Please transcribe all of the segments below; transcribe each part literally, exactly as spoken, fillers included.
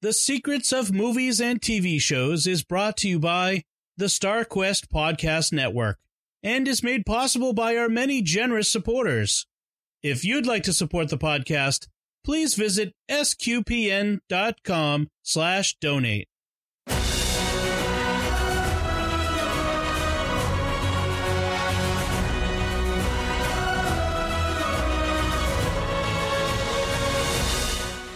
The Secrets of Movies and T V Shows is brought to you by the Star Quest Podcast Network and is made possible by our many generous supporters. If you'd like to support the podcast, please visit sqpn.com slash donate.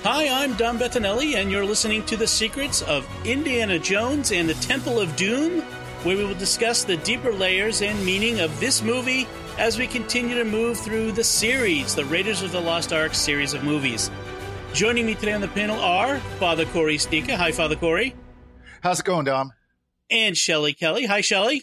Hi, I'm Dom Bettinelli, and you're listening to The Secrets of Indiana Jones and the Temple of Doom, where we will discuss the deeper layers and meaning of this movie as we continue to move through the series, the Raiders of the Lost Ark series of movies. Joining me today on the panel are Father Corey Sticha. Hi, Father Corey. How's it going, Dom? And Shelley Kelly. Hi, Shelley.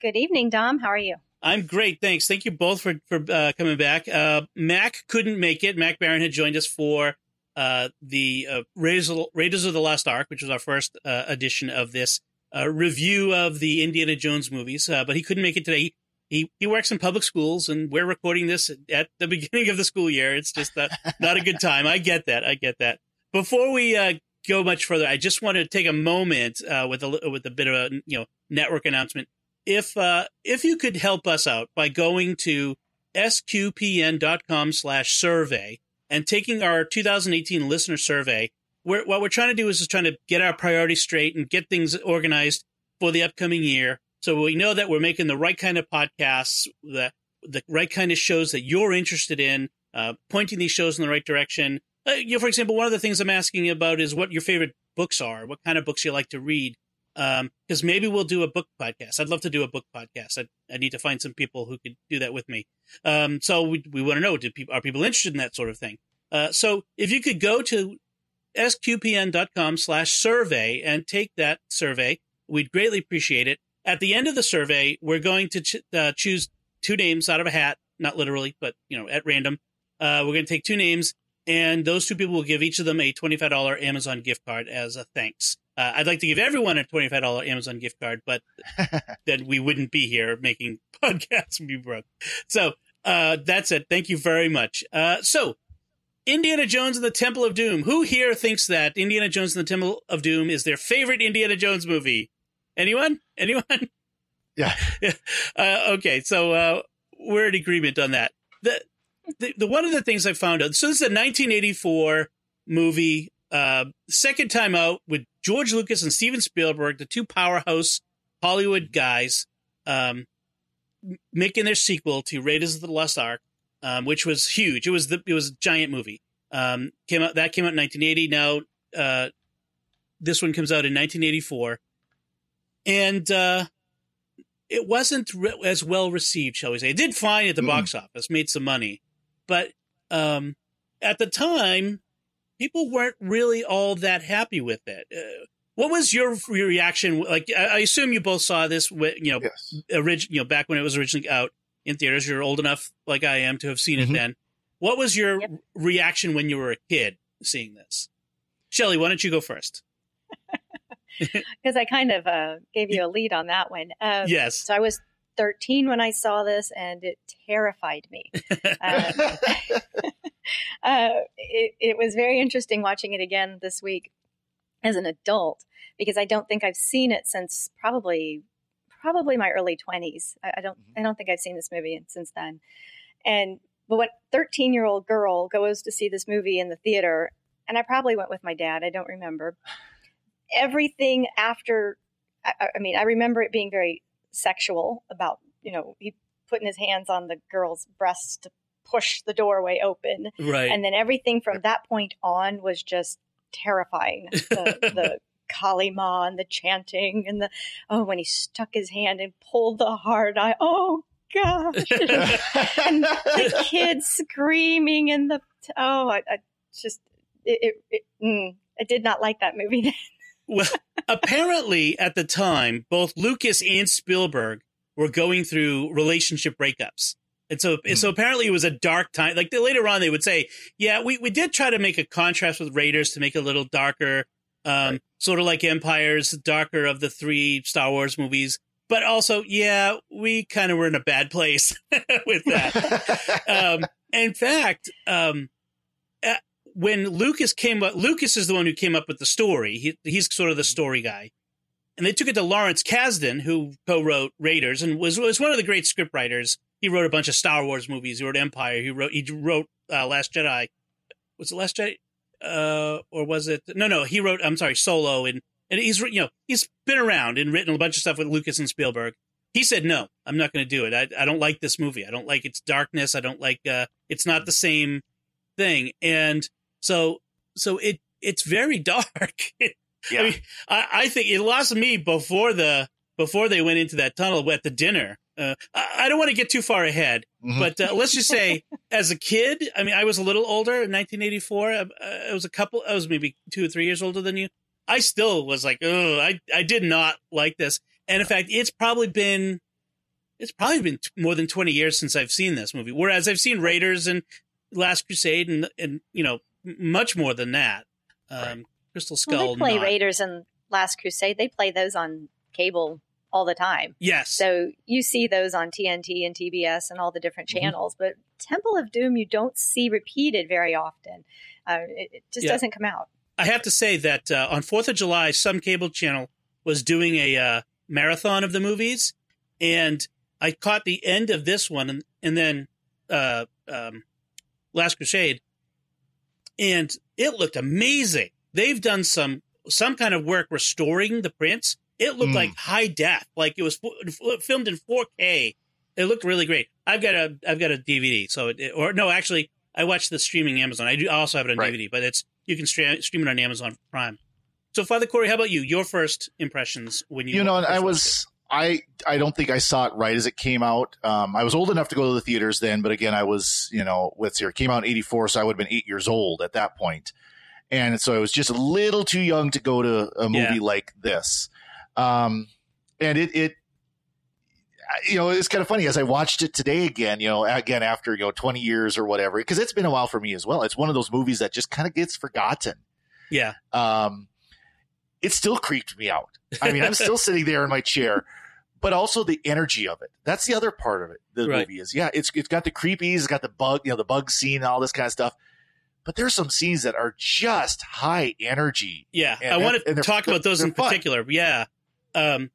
Good evening, Dom. How are you? I'm great, thanks. Thank you both for, for uh, coming back. Uh, Mac couldn't make it. Mac Barron had joined us for... Uh, the uh, Raiders, of, Raiders of the Lost Ark, which was our first uh, edition of this uh, review of the Indiana Jones movies. Uh, but he couldn't make it today. He, he he works in public schools, and we're recording this at the beginning of the school year. It's just uh, not a good time. I get that. I get that. Before we uh, go much further, I just want to take a moment uh, with a with a bit of a you know network announcement. If uh, if you could help us out by going to sqpn.com slash survey. And taking our two thousand eighteen listener survey, we're, what we're trying to do is just trying to get our priorities straight and get things organized for the upcoming year. So we know that we're making the right kind of podcasts, the the right kind of shows that you're interested in, uh, pointing these shows in the right direction. Uh, you know, for example, one of the things I'm asking about is what your favorite books are, what kind of books you like to read, because um, maybe we'll do a book podcast. I'd love to do a book podcast. I, I need to find some people who could do that with me. Um, so we we want to know, do people, are people interested in that sort of thing? Uh, so if you could go to sqpn.com slash survey and take that survey, we'd greatly appreciate it. At the end of the survey, we're going to ch- uh, choose two names out of a hat, not literally, but, you know, at random. Uh, we're going to take two names, and those two people will give each of them a twenty-five dollars Amazon gift card as a thanks. Uh, I'd like to give everyone a twenty-five dollars Amazon gift card, but then we wouldn't be here making podcasts and be broke. So uh, that's it. Thank you very much. Uh, so Indiana Jones and the Temple of Doom. Who here thinks that Indiana Jones and the Temple of Doom is their favorite Indiana Jones movie? Anyone? Anyone? Yeah. uh, okay. So uh, we're in agreement on that. The, the, the one of the things I found out, so this is a nineteen eighty-four movie, uh, second time out with George Lucas and Steven Spielberg, the two powerhouse Hollywood guys, um, making their sequel to Raiders of the Lost Ark, um, which was huge. It was the it was a giant movie. Um, came out that came out in nineteen eighty. Now uh, this one comes out in nineteen eighty-four, and uh, it wasn't re- as well received, shall we say? It did fine at the mm-hmm. box office, made some money, but um, at the time, people weren't really all that happy with it. Uh, what was your, your reaction? Like, I, I assume you both saw this, you know, yes. orig- you know, back when it was originally out in theaters. You're old enough, like I am, to have seen mm-hmm. it then. What was your yep. reaction when you were a kid seeing this? Shelley, why don't you go first? Because I kind of uh, gave you a lead on that one. Um, yes. So I was thirteen when I saw this, and it terrified me. Um, uh, it, it was very interesting watching it again this week as an adult, because I don't think I've seen it since probably probably my early twenties. I, I don't mm-hmm. I don't think I've seen this movie since then. And but what thirteen-year-old girl goes to see this movie in the theater, and I probably went with my dad. I don't remember everything after. I, I mean, I remember it being very sexual about, you know, he putting his hands on the girl's breasts to push the doorway open. Right. And then everything from that point on was just terrifying. The, the Kali Ma and the chanting and the, oh, when he stuck his hand and pulled the hard eye. Oh, gosh. And the kids screaming in the, oh, I, I just, it, it, it mm, I did not like that movie then. Well, apparently at the time, both Lucas and Spielberg were going through relationship breakups. And so, mm. so apparently it was a dark time. Like they, later on, they would say, yeah, we, we did try to make a contrast with Raiders to make it a little darker, um, right. sort of like Empire's darker of the three Star Wars movies. But also, yeah, we kind of were in a bad place with that. um, in fact, um, when Lucas came up, Lucas is the one who came up with the story. He, he's sort of the story guy. And they took it to Lawrence Kasdan, who co-wrote Raiders and was, was one of the great scriptwriters. He wrote a bunch of Star Wars movies. He wrote Empire. He wrote, he wrote uh, Last Jedi. Was it Last Jedi? Uh, or was it? No, no. He wrote, I'm sorry, Solo. And, and he's, you know, he's been around and written a bunch of stuff with Lucas and Spielberg. He said, no, I'm not going to do it. I, I don't like this movie. I don't like its darkness. I don't like, uh, it's not the same thing. And so, so it, it's very dark. Yeah. I mean, I, I think it lost me before the, before they went into that tunnel at the dinner. Uh, I, I don't want to get too far ahead, mm-hmm. but uh, let's just say as a kid, I mean, I was a little older in nineteen eighty-four. I, I was a couple, I was maybe two or three years older than you. I still was like, oh, I, I did not like this. And in fact, it's probably been, it's probably been t- more than twenty years since I've seen this movie. Whereas I've seen Raiders and Last Crusade and, and you know, much more than that. Um, right. Crystal Skull. Well, they play not. Raiders and Last Crusade. They play those on cable all the time. Yes. So you see those on T N T and T B S and all the different channels. Mm-hmm. But Temple of Doom, you don't see repeated very often. Uh, it, it just yeah. doesn't come out. I have to say that uh, on fourth of July, some cable channel was doing a uh, marathon of the movies. And I caught the end of this one and, and then uh, um, Last Crusade. And it looked amazing. They've done some some kind of work restoring the prints. It looked mm. like high def, like it was f- filmed in four K. It looked really great. I've got a I've got a D V D, so it, or no, actually, I watched the streaming Amazon. I do I also have it on right. D V D, but it's you can stream stream it on Amazon Prime. So, Father Corey, how about you? Your first impressions when you you know, and I was I I don't think I saw it right as it came out. Um, I was old enough to go to the theaters then, but again, I was you know let's see, it came out in eighty-four, so I would have been eight years old at that point. And so I was just a little too young to go to a movie yeah. like this. Um, and it, it, you know, it's kind of funny as I watched it today again, you know, again, after, you know, twenty years or whatever, because it's been a while for me as well. It's one of those movies that just kind of gets forgotten. Yeah. Um, it still creeped me out. I mean, I'm still sitting there in my chair, but also the energy of it. That's the other part of it. The right. movie is, yeah, it's, it's got the creepies, it's got the bug, you know, the bug scene, all this kind of stuff. But there's some scenes that are just high energy. Yeah, and, I want to talk about those in particular. Fun. Yeah, um,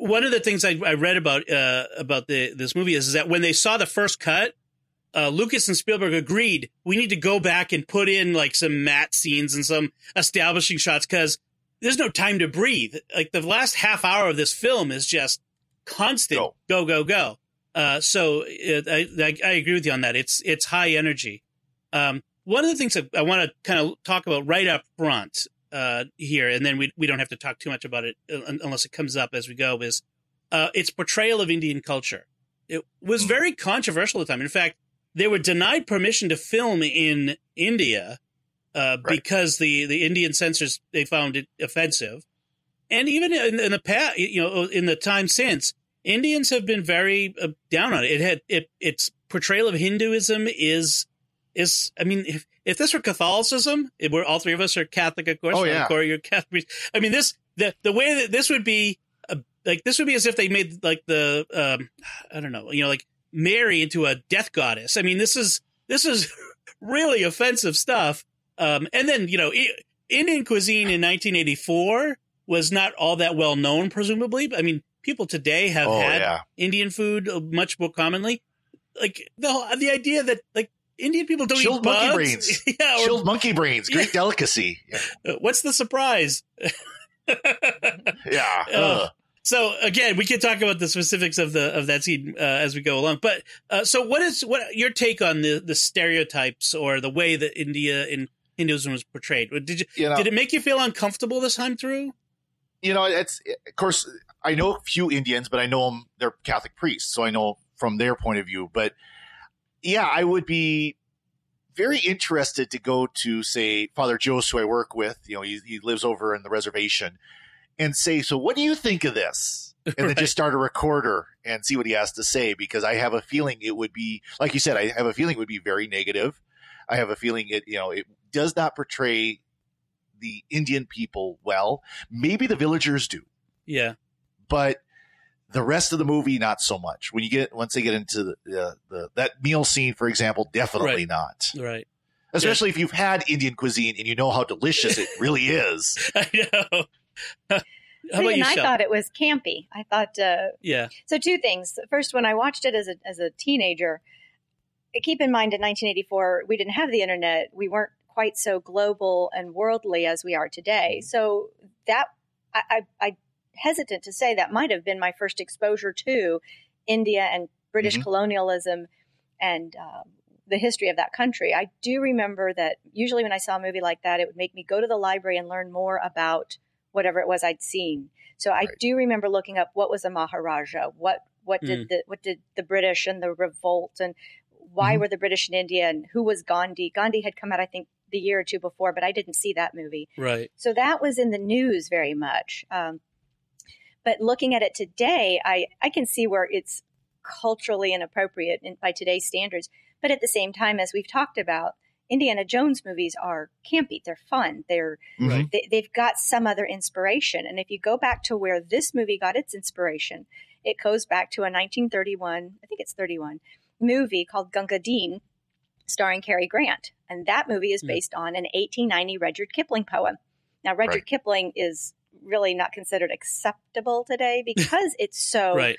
one of the things I, I read about uh, about the, this movie is, is that when they saw the first cut, uh, Lucas and Spielberg agreed we need to go back and put in like some matte scenes and some establishing shots because there's no time to breathe. Like the last half hour of this film is just constant go go go. go. Uh, so it, I, I I agree with you on that. It's it's high energy. Um, One of the things that I want to kind of talk about right up front uh, here, and then we we don't have to talk too much about it unless it comes up as we go, is uh, its portrayal of Indian culture. It was very controversial at the time. In fact, they were denied permission to film in India uh, right. because the, the Indian censors, they found it offensive. And even in, in the past, you know, in the time since, Indians have been very uh, down on it. It had it, its portrayal of Hinduism is. Is I mean, if, if this were Catholicism, if we're all three of us are Catholic, of course. Oh yeah. Corey, you're Catholic. I mean, this the the way that this would be uh, like this would be as if they made like the um, I don't know, you know, like Mary into a death goddess. I mean, this is this is really offensive stuff. Um, and then you know, I- Indian cuisine in nineteen eighty-four was not all that well known, presumably. But, I mean, people today have oh, had yeah. Indian food much more commonly. Like the the idea that like. Indian people don't Chilled eat bugs. Monkey brains. yeah, or, Chilled monkey brains. Great yeah. delicacy. Yeah. What's the surprise? yeah. Uh, so again, we can talk about the specifics of the of that scene uh, as we go along. But uh, so, what is what your take on the, the stereotypes or the way that India and Hinduism was portrayed? Did you, you know, did it make you feel uncomfortable this time through? You know, it's of course I know a few Indians, but I know them. They're Catholic priests, so I know from their point of view, but. Yeah, I would be very interested to go to, say, Father Jose, who I work with. You know, he, he lives over in the reservation, and say, "So, what do you think of this?" And right. then just start a recorder and see what he has to say, because I have a feeling it would be, like you said, I have a feeling it would be very negative. I have a feeling it, you know, it does not portray the Indian people well. Maybe the villagers do. Yeah, but. The rest of the movie, not so much. When you get once they get into the, the, the that meal scene, for example, definitely right. not. Right. Especially yeah. if you've had Indian cuisine and you know how delicious it really is. I know. How about you, I Shelley? Thought it was campy. I thought, uh, yeah. So two things. First, when I watched it as a as a teenager, keep in mind in nineteen eighty-four we didn't have the internet. We weren't quite so global and worldly as we are today. So that I, I, I hesitant to say that might have been my first exposure to India and British mm-hmm. colonialism and um, the history of that country. I do remember that usually when I saw a movie like that, it would make me go to the library and learn more about whatever it was I'd seen. So right. I do remember looking up what was a Maharaja, what what did mm. the what did the British and the revolt, and why mm. were the British in India, and who was Gandhi? Gandhi had come out, I think, the year or two before, but I didn't see that movie. Right. So that was in the news very much. Um, but looking at it today, I, I can see where it's culturally inappropriate in, by today's standards. But at the same time, as we've talked about, Indiana Jones movies are campy. They're fun. They're right. they, they've got some other inspiration. And if you go back to where this movie got its inspiration, it goes back to a nineteen thirty-one, I think it's thirty-one, movie called Gunga Din, starring Cary Grant. And that movie is based yeah. on an eighteen ninety Rudyard Kipling poem. Now, Rudyard right. Kipling is really not considered acceptable today because it's so right.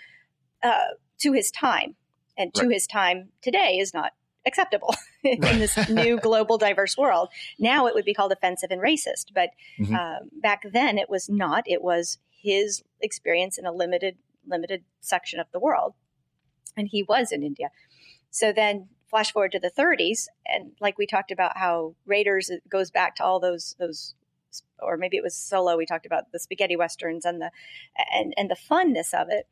uh, to his time. And to right. his time today is not acceptable in this new global diverse world. Now it would be called offensive and racist. But mm-hmm. uh, back then it was not. It was his experience in a limited, limited section of the world. And he was in India. So then flash forward to the thirties. And like we talked about how Raiders goes back to all those those or maybe it was Solo. We talked about the spaghetti Westerns and the and, and the funness of it.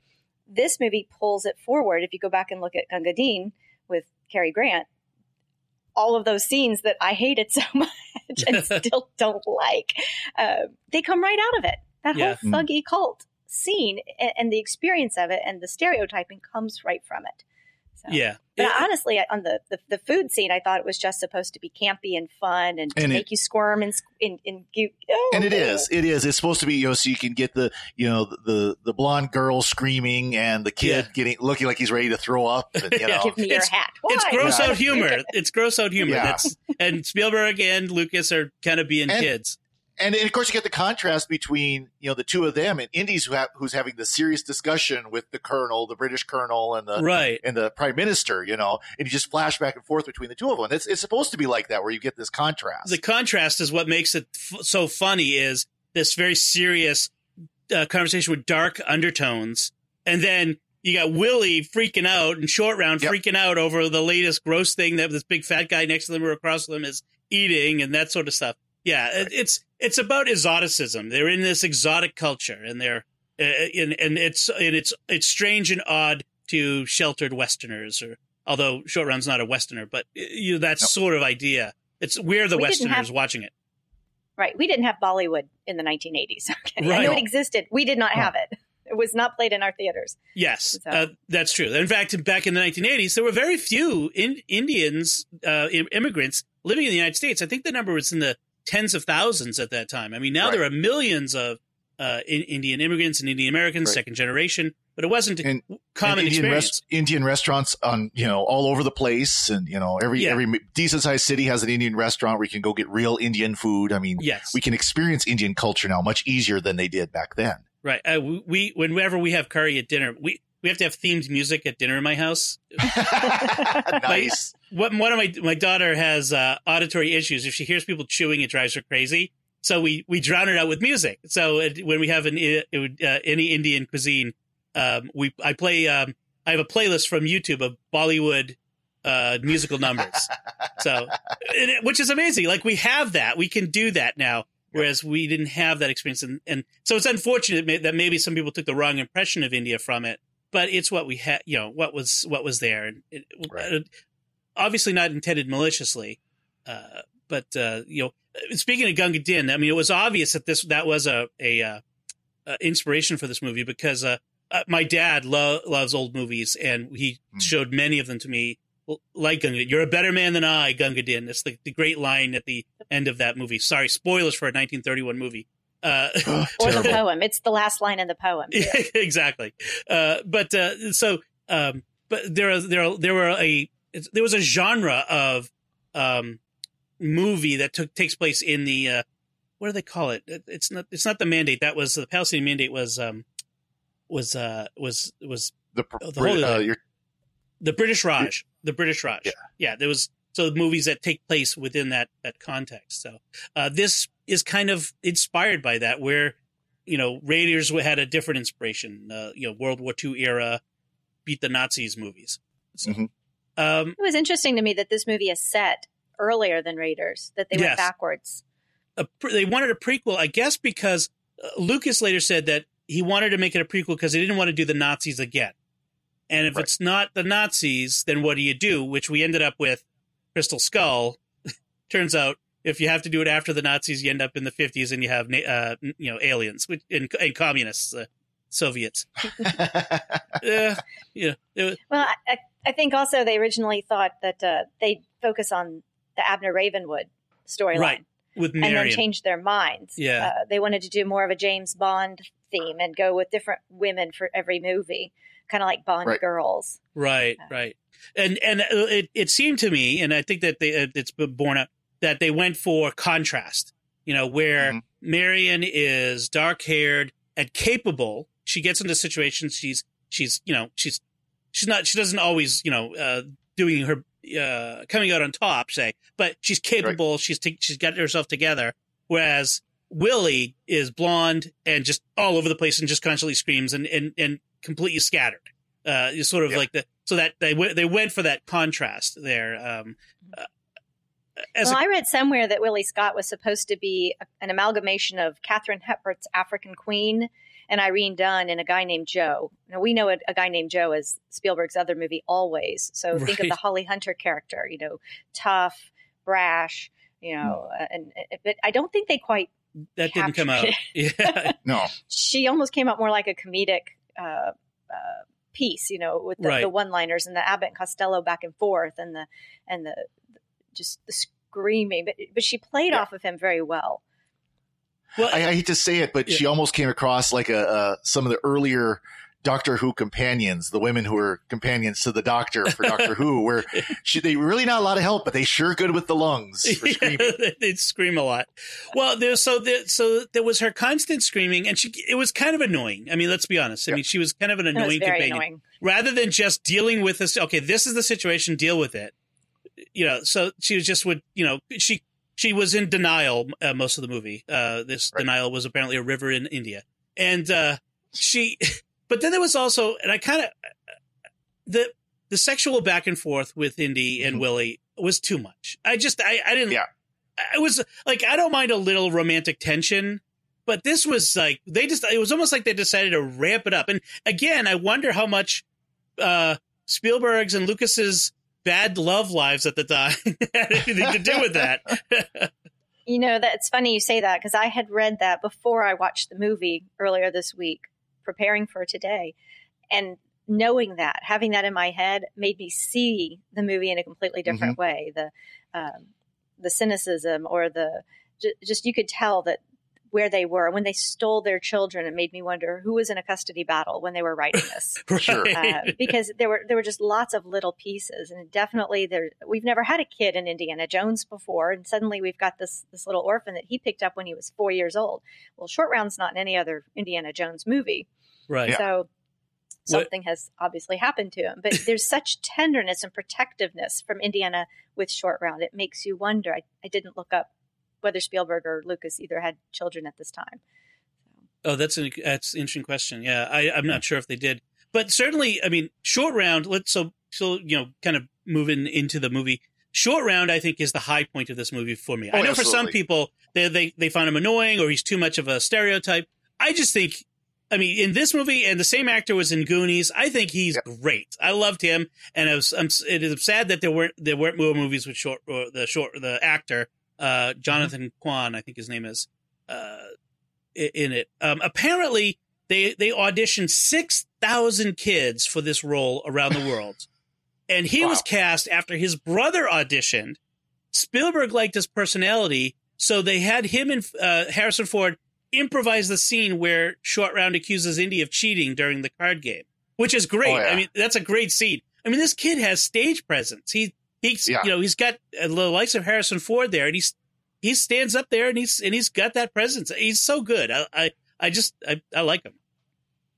This movie pulls it forward. If you go back and look at Gunga Din with Cary Grant, all of those scenes that I hated so much and still don't like, uh, they come right out of it. That yeah. whole thuggy cult scene and, and the experience of it and the stereotyping comes right from it. So, yeah. But it, honestly, on the, the, the food scene, I thought it was just supposed to be campy and fun and, and to it, make you squirm and and, and, you, oh, and it man. is. It is. It's supposed to be, you know, so you can get the, you know, the the blonde girl screaming and the kid yeah. getting looking like he's ready to throw up. And, you know. Give me it's, your hat. Why? It's gross yeah. out humor. It's gross out humor. Yeah. That's and Spielberg and Lucas are kind of being and, kids. And, and of course, you get the contrast between, you know, the two of them and Indy's who ha- who's having the serious discussion with the colonel, the British colonel, and the right. and the prime minister. You know, and you just flash back and forth between the two of them. It's it's supposed to be like that, where you get this contrast. The contrast is what makes it f- so funny. Is this very serious uh, conversation with dark undertones, and then you got Willie freaking out and Short Round yep. freaking out over the latest gross thing that this big fat guy next to them or across them is eating and that sort of stuff. Yeah, right. it's it's about exoticism. They're in this exotic culture, and they're uh, in, and it's and it's it's strange and odd to sheltered Westerners. Or although Short Round's not a Westerner, but you know, that nope. sort of idea. It's we're the we Westerners have, watching it, right? We didn't have Bollywood in the nineteen eighties. Okay? Right. I know it existed. We did not have it. It was not played in our theaters. Yes, so. uh, that's true. In fact, back in the nineteen eighties, there were very few in, Indians, uh, immigrants living in the United States. I think the number was in the tens of thousands at that time. I mean, now right. there are millions of uh, in, Indian immigrants and Indian Americans, right. second generation, but it wasn't a and, common and Indian experience. Rest, Indian restaurants on, you know, all over the place. And, you know, every yeah. every decent sized city has an Indian restaurant where you can go get real Indian food. I mean, yes. we can experience Indian culture now much easier than they did back then. Right. Uh, we whenever we have curry at dinner, we, we have to have themed music at dinner in my house. Nice. What one of my my daughter has uh, auditory issues. If she hears people chewing, it drives her crazy. So we, we drown it out with music. So it, when we have an it would, uh, any Indian cuisine, um, we I play. Um, I have a playlist from YouTube of Bollywood uh, musical numbers. So, it, which is amazing. Like we have that. We can do that now, whereas we didn't have that experience. And, and so it's unfortunate that maybe some people took the wrong impression of India from it. But it's what we had, you know, what was what was there, and it, right. uh, obviously not intended maliciously. Uh, but uh, you know, speaking of Gunga Din, I mean, it was obvious that this that was a a uh, uh, inspiration for this movie because uh, uh, my dad lo- loves old movies, and he mm. showed many of them to me, like Gunga. You're a better man than I, Gunga Din. That's the, the great line at the end of that movie. Sorry, spoilers for a nineteen thirty-one movie. Uh, oh, or terrible. The poem. It's the last line in the poem. Yeah. Exactly. Uh, but uh, so, um, but there, there, there were a there was a genre of um, movie that took takes place in the uh, what do they call it? It's not it's not the mandate. That was the Palestinian mandate was um, was uh, was was the, oh, the, Brit- uh, the British Raj, the British Raj. Yeah, yeah there was. So movies that take place within that that context. So uh, this is kind of inspired by that, where, you know, Raiders had a different inspiration, uh, you know, World War Two era, beat the Nazis movies. So, mm-hmm. um, it was interesting to me that this movie is set earlier than Raiders, that they yes. went backwards. A, they wanted a prequel, I guess, because Lucas later said that he wanted to make it a prequel because he didn't want to do the Nazis again. And if right. it's not the Nazis, then what do you do? Which we ended up with Crystal Skull. Turns out, if you have to do it after the Nazis, you end up in the fifties, and you have uh, you know aliens which, and, and communists, uh, Soviets. uh, yeah. Well, I, I think also they originally thought that uh, they'd focus on the Abner Ravenwood storyline, right? With Marion. And then changed their minds. Yeah, uh, they wanted to do more of a James Bond theme and go with different women for every movie, kind of like Bond right. girls. Right, uh, right. And and it, it seemed to me, and I think that they, it's borne out, that they went for contrast, you know, where mm-hmm. Marion is dark-haired and capable. She gets into situations. She's she's you know she's she's not she doesn't always you know uh, doing her uh, coming out on top, say, but she's capable. Right. She's t- she's got herself together. Whereas Willie is blonde and just all over the place and just constantly screams and and, and completely scattered. Uh, is sort of yep. like the so that they w- they went for that contrast there. Um, uh, As well, a- I read somewhere that Willie Scott was supposed to be a, an amalgamation of Katharine Hepburn's African Queen and Irene Dunne and a guy named Joe. Now, we know a, a guy named Joe as Spielberg's other movie, Always. So right. think of the Holly Hunter character, you know, tough, brash, you know. Mm. And, and but I don't think they quite that didn't come out. Yeah. No, she almost came out more like a comedic uh, uh, piece, you know, with the, right. the one-liners and the Abbott and Costello back and forth and the and the. Just the screaming, but but she played yeah. off of him very well. Well, I, I hate to say it, but yeah. she almost came across like a uh, some of the earlier Doctor Who companions, the women who were companions to the Doctor for Doctor Who, where she, they really not a lot of help, but they sure good with the lungs for screaming. Yeah, they'd scream a lot. Well, there so there, so there was her constant screaming, and she it was kind of annoying. I mean, let's be honest. I yeah. mean, she was kind of an annoying companion, annoying. rather than just dealing with this. Okay, this is the situation. Deal with it. You know, so she was just would, you know, she she was in denial uh, most of the movie. Uh, this right. denial was apparently a river in India. And uh, she but then there was also and I kind of the the sexual back and forth with Indy and mm-hmm. Willie was too much. I just I, I didn't. Yeah, I was like, I don't mind a little romantic tension, but this was like they just it was almost like they decided to ramp it up. And again, I wonder how much uh, Spielberg's and Lucas's bad love lives at the time had anything to do with that. You know, that's funny you say that, because I had read that before I watched the movie earlier this week, preparing for today. And knowing that, having that in my head, made me see the movie in a completely different mm-hmm. way. The um, the cynicism or the j- just you could tell that where they were when they stole their children. It made me wonder who was in a custody battle when they were writing this, sure. uh, because there were, there were just lots of little pieces. And definitely there, we've never had a kid in Indiana Jones before. And suddenly we've got this, this little orphan that he picked up when he was four years old. Well, Short Round's not in any other Indiana Jones movie. Right. So yeah. something what? has obviously happened to him, but there's such tenderness and protectiveness from Indiana with Short Round. It makes you wonder. I, I didn't look up whether Spielberg or Lucas either had children at this time. Oh, that's an that's an interesting question. Yeah, I, I'm not sure if they did, but certainly, I mean, Short Round. Let's so so you know, kind of moving into the movie. Short Round, I think, is the high point of this movie for me. Oh, I know absolutely. For some people, they they they find him annoying or he's too much of a stereotype. I just think, I mean, in this movie, and the same actor was in Goonies. I think he's yeah. great. I loved him, and I was, I'm it is sad that there weren't there weren't more movies with short or the short the actor. Uh, Jonathan mm-hmm. Kwan, I think his name is, uh, in it. Um, apparently, they they auditioned six thousand kids for this role around the world. And he wow. was cast after his brother auditioned. Spielberg liked his personality, so they had him and uh, Harrison Ford improvise the scene where Short Round accuses Indy of cheating during the card game, which is great. Oh, yeah. I mean, that's a great scene. I mean, this kid has stage presence. He He's, yeah. you know, he's got the likes of Harrison Ford there, and he's he stands up there, and he's and he's got that presence. He's so good. I I, I just I, I like him.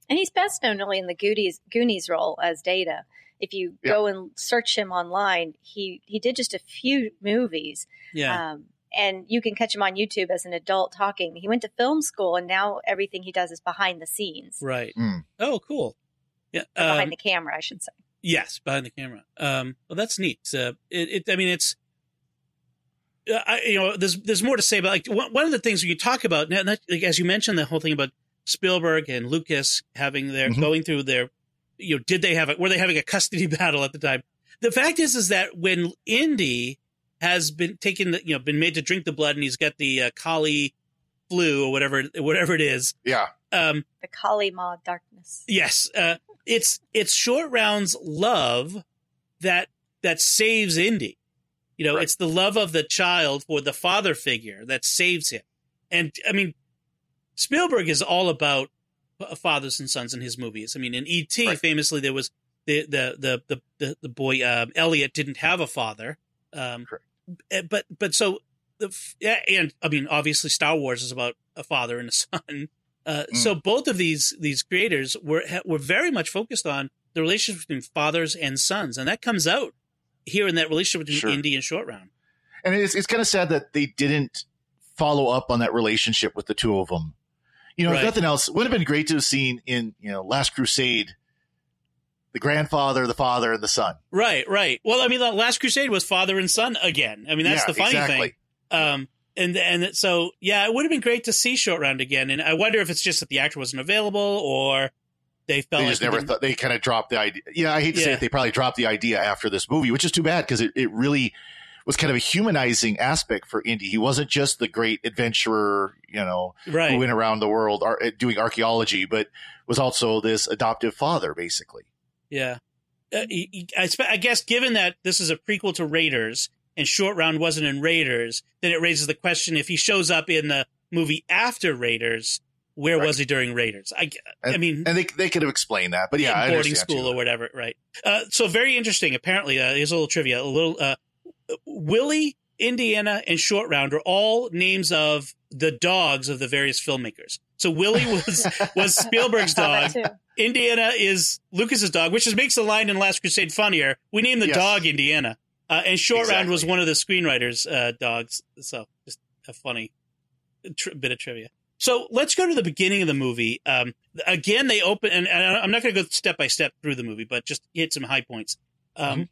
And he's best known really in the Goonies Goonies role as Data. If you yeah. go and search him online, he he did just a few movies. Yeah. Um, and you can catch him on YouTube as an adult talking. He went to film school, and now everything he does is behind the scenes. Right. Mm. Oh, cool. Yeah. Um, behind the camera, I should say. Yes, behind the camera. Um, well, that's neat. Uh, it, it, I mean, it's, uh, I, you know, there's there's more to say, but like one, one of the things you talk about now, not, like, as you mentioned, the whole thing about Spielberg and Lucas having their mm-hmm. going through their, you know, did they have it? Were they having a custody battle at the time? The fact is, is that when Indy has been taken, the, you know, been made to drink the blood, and he's got the uh, Kali flu or whatever, whatever it is. Yeah. Um, the Kali Ma darkness. Yes. Uh, It's it's Short Round's love that that saves Indy. You know, right. It's the love of the child for the father figure that saves him. And I mean, Spielberg is all about fathers and sons in his movies. I mean, in E T, right. famously, there was the the the the, the, the boy uh, Elliot didn't have a father. Um, Correct. But but so the and I mean, obviously, Star Wars is about a father and a son. Uh, mm. So both of these these creators were were very much focused on the relationship between fathers and sons, and that comes out here in that relationship between sure. Indy and Short Round. And it's it's kind of sad that they didn't follow up on that relationship with the two of them. You know, right. if nothing else, it would have been great to have seen in you know Last Crusade, the grandfather, the father, and the son. Right, right. Well, I mean, the Last Crusade was father and son again. I mean, that's yeah, the funny exactly. thing. Um, And and so, yeah, it would have been great to see Short Round again. And I wonder if it's just that the actor wasn't available or they felt they just like never thought they kind of dropped the idea. Yeah, I hate to yeah. say it. They probably dropped the idea after this movie, which is too bad because it, it really was kind of a humanizing aspect for Indy. He wasn't just the great adventurer, you know, right. who went around the world ar- doing archaeology, but was also this adoptive father, basically. Yeah. Uh, I, I guess given that this is a prequel to Raiders – and Short Round wasn't in Raiders, then it raises the question, if he shows up in the movie after Raiders, where right. was he during Raiders? I, and, I mean... And they they could have explained that, but yeah, I boarding school too. Or whatever, right. Uh, so very interesting, apparently. Uh, here's a little trivia. A little uh, Willie, Indiana, and Short Round are all names of the dogs of the various filmmakers. So Willie was, was Spielberg's dog. Indiana is Lucas's dog, which is, makes the line in Last Crusade funnier. We named the yes. dog Indiana. Uh, and Short exactly. Round was one of the screenwriters' uh, dogs. So just a funny tri- bit of trivia. So let's go to the beginning of the movie. Um, again, they open – and I'm not going to go step by step through the movie, but just hit some high points. Um,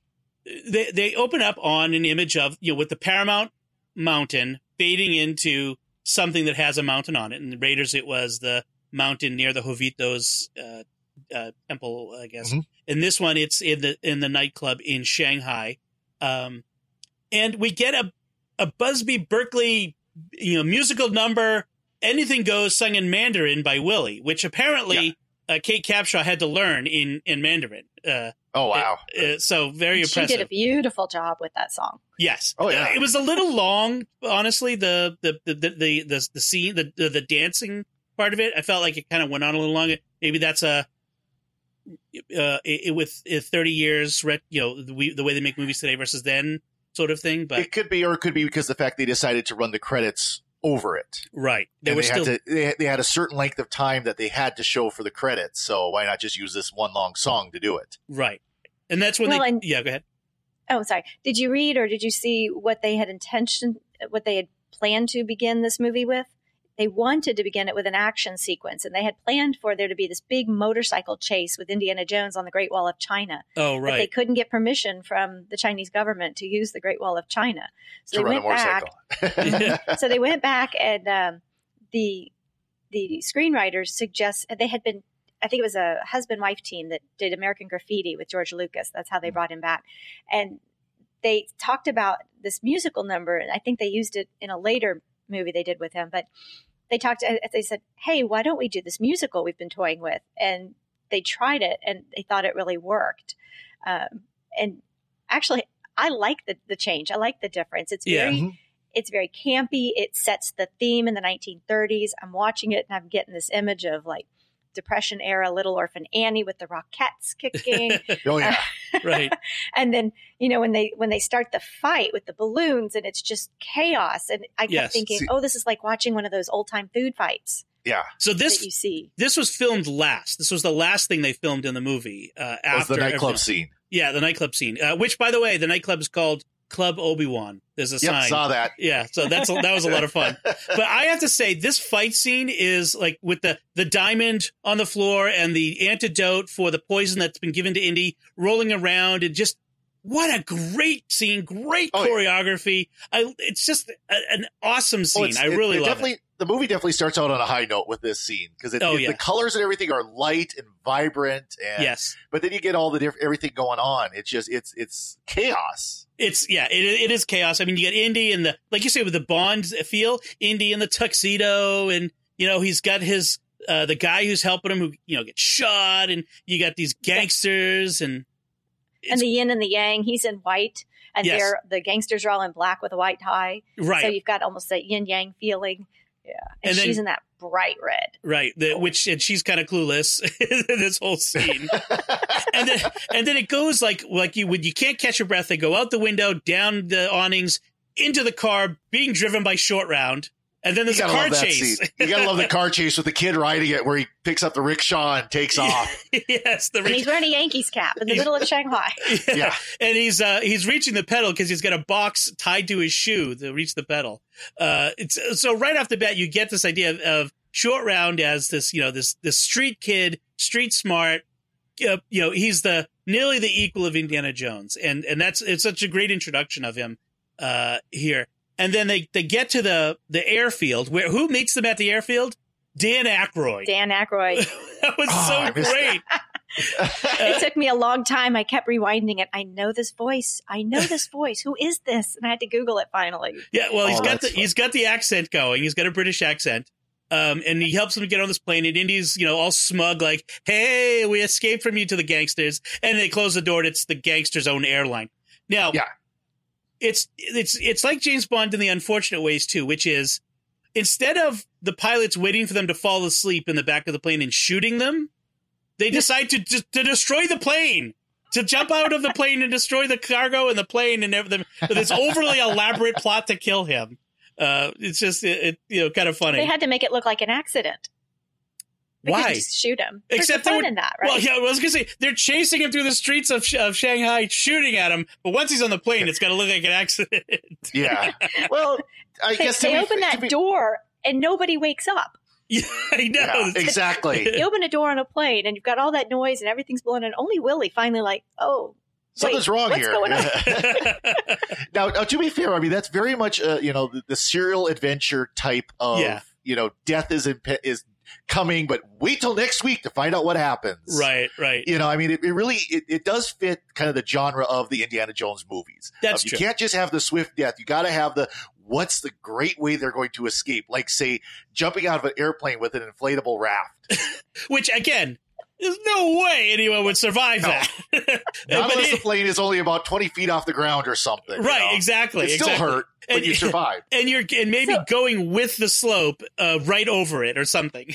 mm-hmm. they, they open up on an image of – you know, with the Paramount Mountain fading into something that has a mountain on it. In the Raiders, it was the mountain near the Jovito's uh, uh, temple, I guess. Mm-hmm. In this one, it's in the in the nightclub in Shanghai. Um, and we get a, a Busby Berkeley, you know, musical number, Anything Goes, sung in Mandarin by Willie, which apparently yeah. uh, Kate Capshaw had to learn in, in Mandarin. Uh, oh, wow. Uh, so very she impressive. She did a beautiful job with that song. Yes. Oh, yeah. Uh, it was a little long, honestly, the, the, the, the, the, the, the scene, the, the, the dancing part of it. I felt like it kind of went on a little longer. Maybe that's a, Uh, it, it, with it thirty years, you know, the, we, the way they make movies today versus then sort of thing. But it could be, or it could be because the fact they decided to run the credits over it. Right. They, were they, still... had to, they, they had a certain length of time that they had to show for the credits. So why not just use this one long song to do it? Right. And that's when well, they, and, yeah, go ahead. Oh, sorry. Did you read or did you see what they had intention, what they had planned to begin this movie with? They wanted to begin it with an action sequence, and they had planned for there to be this big motorcycle chase with Indiana Jones on the Great Wall of China. Oh, right. But they couldn't get permission from the Chinese government to use the Great Wall of China. So to they went back. So they went back, and um, the the screenwriters suggest they had been. I think it was a husband-wife team that did American Graffiti with George Lucas. That's how they mm-hmm. brought him back, and they talked about this musical number, and I think they used it in a later movie they did with him, but. They talked, they said, hey, why don't we do this musical we've been toying with? And they tried it and they thought it really worked. Um, and actually, I like the, the change. I like the difference. It's very, yeah. it's very campy. It sets the theme in the nineteen thirties. I'm watching it and I'm getting this image of like Depression era Little Orphan Annie with the Rockettes kicking. Oh, yeah. Right. And then, you know, when they when they start the fight with the balloons and it's just chaos. And I kept yes. thinking, See, oh, this is like watching one of those old time food fights. Yeah. So this you see. This was filmed last. This was the last thing they filmed in the movie. Uh, after the nightclub everything. scene. Yeah, the nightclub scene, uh, which, by the way, the nightclub is called Club Obi-Wan. There's a yep, sign. Saw that. Yeah, so that's a, that was a lot of fun. But I have to say, this fight scene is like with the the diamond on the floor and the antidote for the poison that's been given to Indy rolling around, and just what a great scene, great oh, choreography. Yeah. I, it's just a, an awesome scene. Well, I really it, it love it. The movie definitely starts out on a high note with this scene because oh, yeah. the colors and everything are light and vibrant. And, yes. But then you get all the diff- everything going on. It's just it's it's chaos. It's yeah, it it is chaos. I mean, you get Indy and the like you say with the Bond feel, Indy in the tuxedo, and you know he's got his uh, the guy who's helping him who you know gets shot, and you got these gangsters and and the yin and the yang. He's in white. And yes. they're the gangsters are all in black with a white tie. Right. So you've got almost that yin yang feeling. Yeah, and, and then, she's in that bright red, right? The, which and she's kind of clueless in this whole scene. and then and then it goes like like you would you can't catch your breath. They go out the window, down the awnings, into the car, being driven by Short Round, and then there's a car chase. You gotta love the car chase with the kid riding it, where he picks up the rickshaw and takes off. Yes, the rick- and he's wearing a Yankees cap in the middle of Shanghai. Yeah. yeah, and he's uh, he's reaching the pedal because he's got a box tied to his shoe to reach the pedal. Uh, it's so right off the bat, you get this idea of, of Short Round as this, you know, this, this street kid, street smart, uh, you know, he's the nearly the equal of Indiana Jones. And, and that's, it's such a great introduction of him, uh, here. And then they, they get to the, the airfield where who meets them at the airfield? Dan Aykroyd. Dan Aykroyd. That was oh, so I great. It took me a long time. I kept rewinding it. I know this voice. I know this voice. Who is this? And I had to Google it finally. Yeah, well, he's oh, got the funny. he's got the accent going. He's got a British accent, um, and he helps him get on this plane. And Indy's, you know, all smug, like, "Hey, we escaped from you to the gangsters." And they close the door, and it's the gangsters' own airline. Now, yeah. it's it's it's like James Bond in the unfortunate ways too, which is instead of the pilots waiting for them to fall asleep in the back of the plane and shooting them. They decide to, to to destroy the plane, to jump out of the plane and destroy the cargo and the plane and everything. This overly elaborate plot to kill him. Uh, it's just it, it, you know, kind of funny. They had to make it look like an accident. They Why? Just shoot him. There's Except the fun would, in that, right? Well, yeah, I was going to say they're chasing him through the streets of of Shanghai, shooting at him. But once he's on the plane, it's got to look like an accident. Yeah. Well, I they, guess they open be, that be... door and nobody wakes up. Yeah, I know. Yeah, exactly. You open a door on a plane and you've got all that noise and everything's blowing, and only Willie finally like, oh, something's wait, wrong what's here. Going on? now, now, to be fair, I mean, that's very much, uh, you know, the, the serial adventure type of, yeah. you know, death is imp- is coming, but wait till next week to find out what happens. Right, right. You know, I mean, it, it really, it, it does fit kind of the genre of the Indiana Jones movies. That's um, true. You can't just have the swift death. You got to have the... What's the great way they're going to escape? Like, say, jumping out of an airplane with an inflatable raft. Which, again, there's no way anyone would survive no. that. Not unless it, the plane is only about twenty feet off the ground or something. Right, you know? exactly. It exactly. still hurt, but and, you survive. And you're and maybe so, going with the slope uh, right over it or something.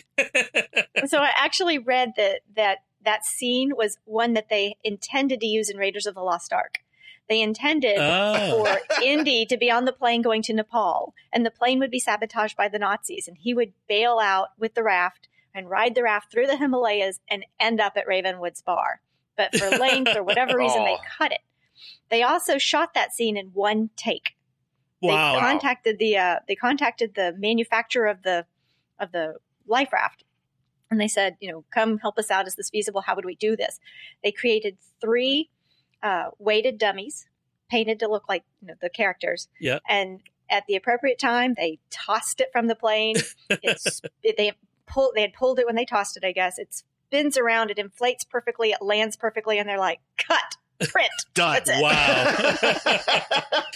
So I actually read that, that that scene was one that they intended to use in Raiders of the Lost Ark. They intended oh. for Indy to be on the plane going to Nepal, and the plane would be sabotaged by the Nazis, and he would bail out with the raft and ride the raft through the Himalayas and end up at Ravenwood's bar. But for length or whatever reason, oh. they cut it. They also shot that scene in one take. Wow! They contacted the uh, they contacted the manufacturer of the of the life raft, and they said, you know, come help us out. Is this feasible? How would we do this? They created three. Uh, weighted dummies painted to look like you know, the characters. Yeah. And at the appropriate time, they tossed it from the plane. It's, they pulled, they had pulled it when they tossed it, I guess. It spins around. It inflates perfectly. It lands perfectly. And they're like, cut, print. Done. That's it. Wow.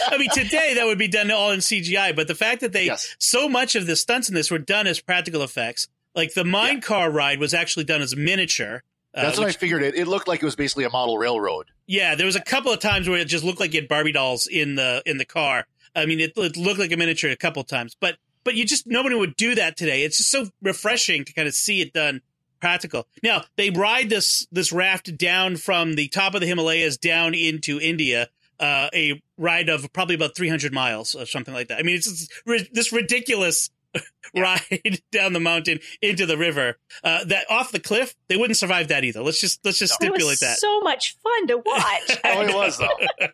I mean, today that would be done all in C G I. But the fact that they, yes. so much of the stunts in this were done as practical effects. Like the mine yeah. car ride was actually done as miniature. Uh, That's what which, I figured. It It looked like it was basically a model railroad. Yeah, there was a couple of times where it just looked like you had Barbie dolls in the in the car. I mean, it, it looked like a miniature a couple of times, but but you just nobody would do that today. It's just so refreshing to kind of see it done practical. Now, they ride this this raft down from the top of the Himalayas down into India, uh, a ride of probably about three hundred miles or something like that. I mean, it's, it's ri- this ridiculous yeah. ride down the mountain into the river. Uh, that off the cliff, they wouldn't survive that either. Let's just let's just no. stipulate it was that. So much fun to watch. Oh, it was though.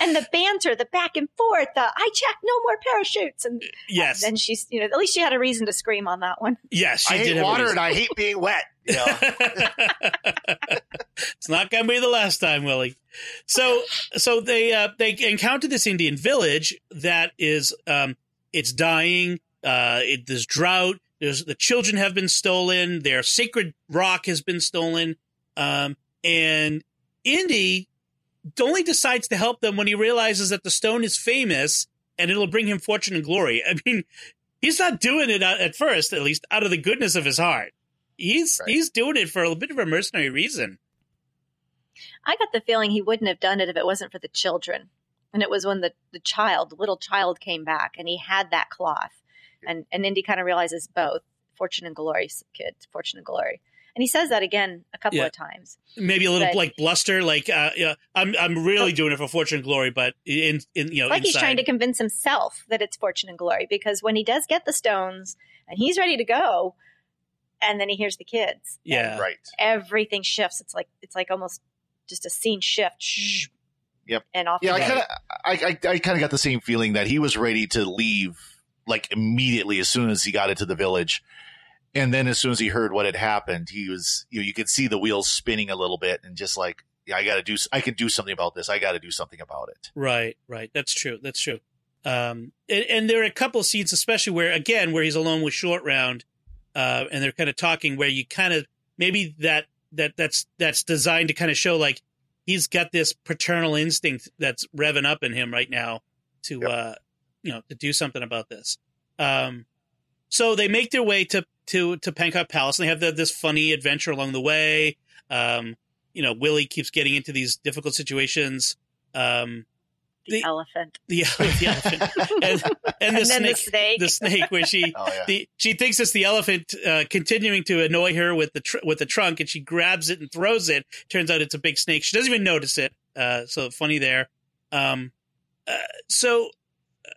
And the banter, the back and forth, the I check, no more parachutes, and yes, and then she's you know at least she had a reason to scream on that one. Yes, yeah, I hate water and I hate being wet. You know? It's not going to be the last time, Willie. So so they uh, they encounter this Indian village that is um, it's dying. Uh, it, there's drought. There's the children have been stolen. Their sacred rock has been stolen. Um, and Indy only decides to help them when he realizes that the stone is famous and it'll bring him fortune and glory. I mean, he's not doing it at, at first, at least out of the goodness of his heart. He's right. He's doing it for a bit of a mercenary reason. I got the feeling he wouldn't have done it if it wasn't for the children. And it was when the, the child, the little child came back and he had that cloth. And and Indy kind of realizes both fortune and glory, kid, fortune and glory, and he says that again a couple yeah. of times. Maybe a little but, like bluster, like uh, yeah, I'm I'm really so, doing it for fortune and glory, but in in you know, like inside. He's trying to convince himself that it's fortune and glory because when he does get the stones and he's ready to go, and then he hears the kids, yeah, right, everything shifts. It's like it's like almost just a scene shift. Shh. Yep, and off. Yeah, I kind of I I, I kind of got the same feeling that he was ready to leave. Like immediately as soon as he got into the village. And then as soon as he heard what had happened, he was, you know, you could see the wheels spinning a little bit and just like, yeah, I got to do, I could do something about this. I got to do something about it. Right. Right. That's true. That's true. Um, and, and there are a couple of scenes, especially where, again, where he's alone with Short Round uh, and they're kind of talking where you kind of, maybe that, that that's, that's designed to kind of show like, he's got this paternal instinct that's revving up in him right now to, yep. uh, you know, to do something about this. Um, so they make their way to, to, to Pankot Palace and they have the, this funny adventure along the way. Um, you know, Willie keeps getting into these difficult situations. Um, the, the elephant, the, the elephant, and, and, the, and snake, the snake, the snake, where she, oh, yeah. the, she thinks it's the elephant, uh, continuing to annoy her with the, tr- with the trunk and she grabs it and throws it. Turns out it's a big snake. She doesn't even notice it. Uh, so funny there. Um, uh, so,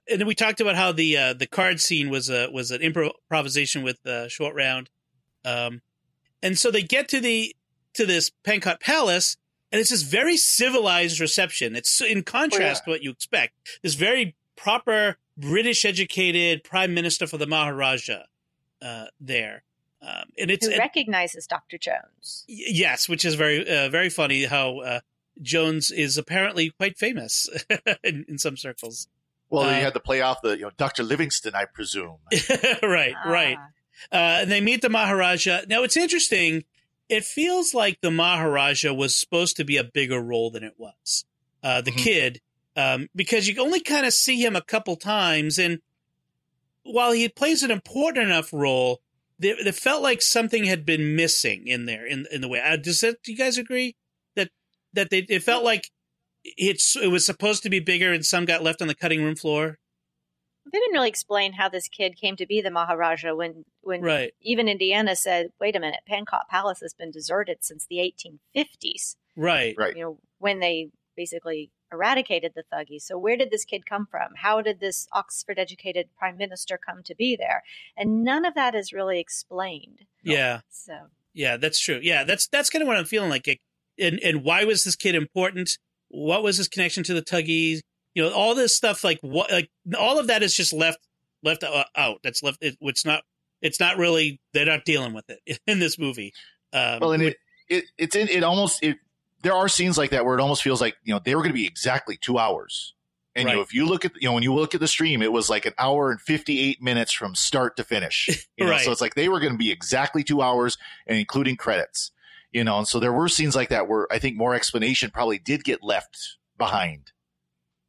And then we talked about how the uh, the card scene was a was an improvisation with uh, Short Round, um, and so they get to the to this Pankot Palace, and it's this very civilized reception. It's in contrast oh, yeah. to what you expect. This very proper British educated prime minister for the Maharaja uh, there, um, and it's who recognizes and, Doctor Jones. Y- yes, which is very uh, very funny. How uh, Jones is apparently quite famous in, in some circles. Well, uh, you had to play off the, you know, Doctor Livingston, I presume. right, ah. right. Uh, and they meet the Maharaja. Now, it's interesting. It feels like the Maharaja was supposed to be a bigger role than it was. Uh, the mm-hmm. kid, um, because you only kind of see him a couple times. And while he plays an important enough role, it felt like something had been missing in there in in the way. Uh, does that, do you guys agree that that they, it felt like It's it was supposed to be bigger and some got left on the cutting room floor? They didn't really explain how this kid came to be the Maharaja when, when right. even Indiana said, wait a minute, Pankot Palace has been deserted since the eighteen fifties. Right. right. You know, when they basically eradicated the thuggies. So where did this kid come from? How did this Oxford-educated prime minister come to be there? And none of that is really explained. Yeah. So Yeah, that's true. Yeah, that's that's kind of what I'm feeling like. It, and and why was this kid important? What was his connection to the Tuggies? You know, all this stuff like what, like all of that is just left, left out. That's left. It, it's not, it's not really, they're not dealing with it in this movie. Um, well, and it, it, it's in, it almost, it, there are scenes like that where it almost feels like, you know, they were going to be exactly two hours. And right. you know, if you look at, you know, when you look at the stream, it was like an hour and fifty-eight minutes from start to finish. You know? right. So it's like, they were going to be exactly two hours and including credits. You know, and so there were scenes like that where I think more explanation probably did get left behind.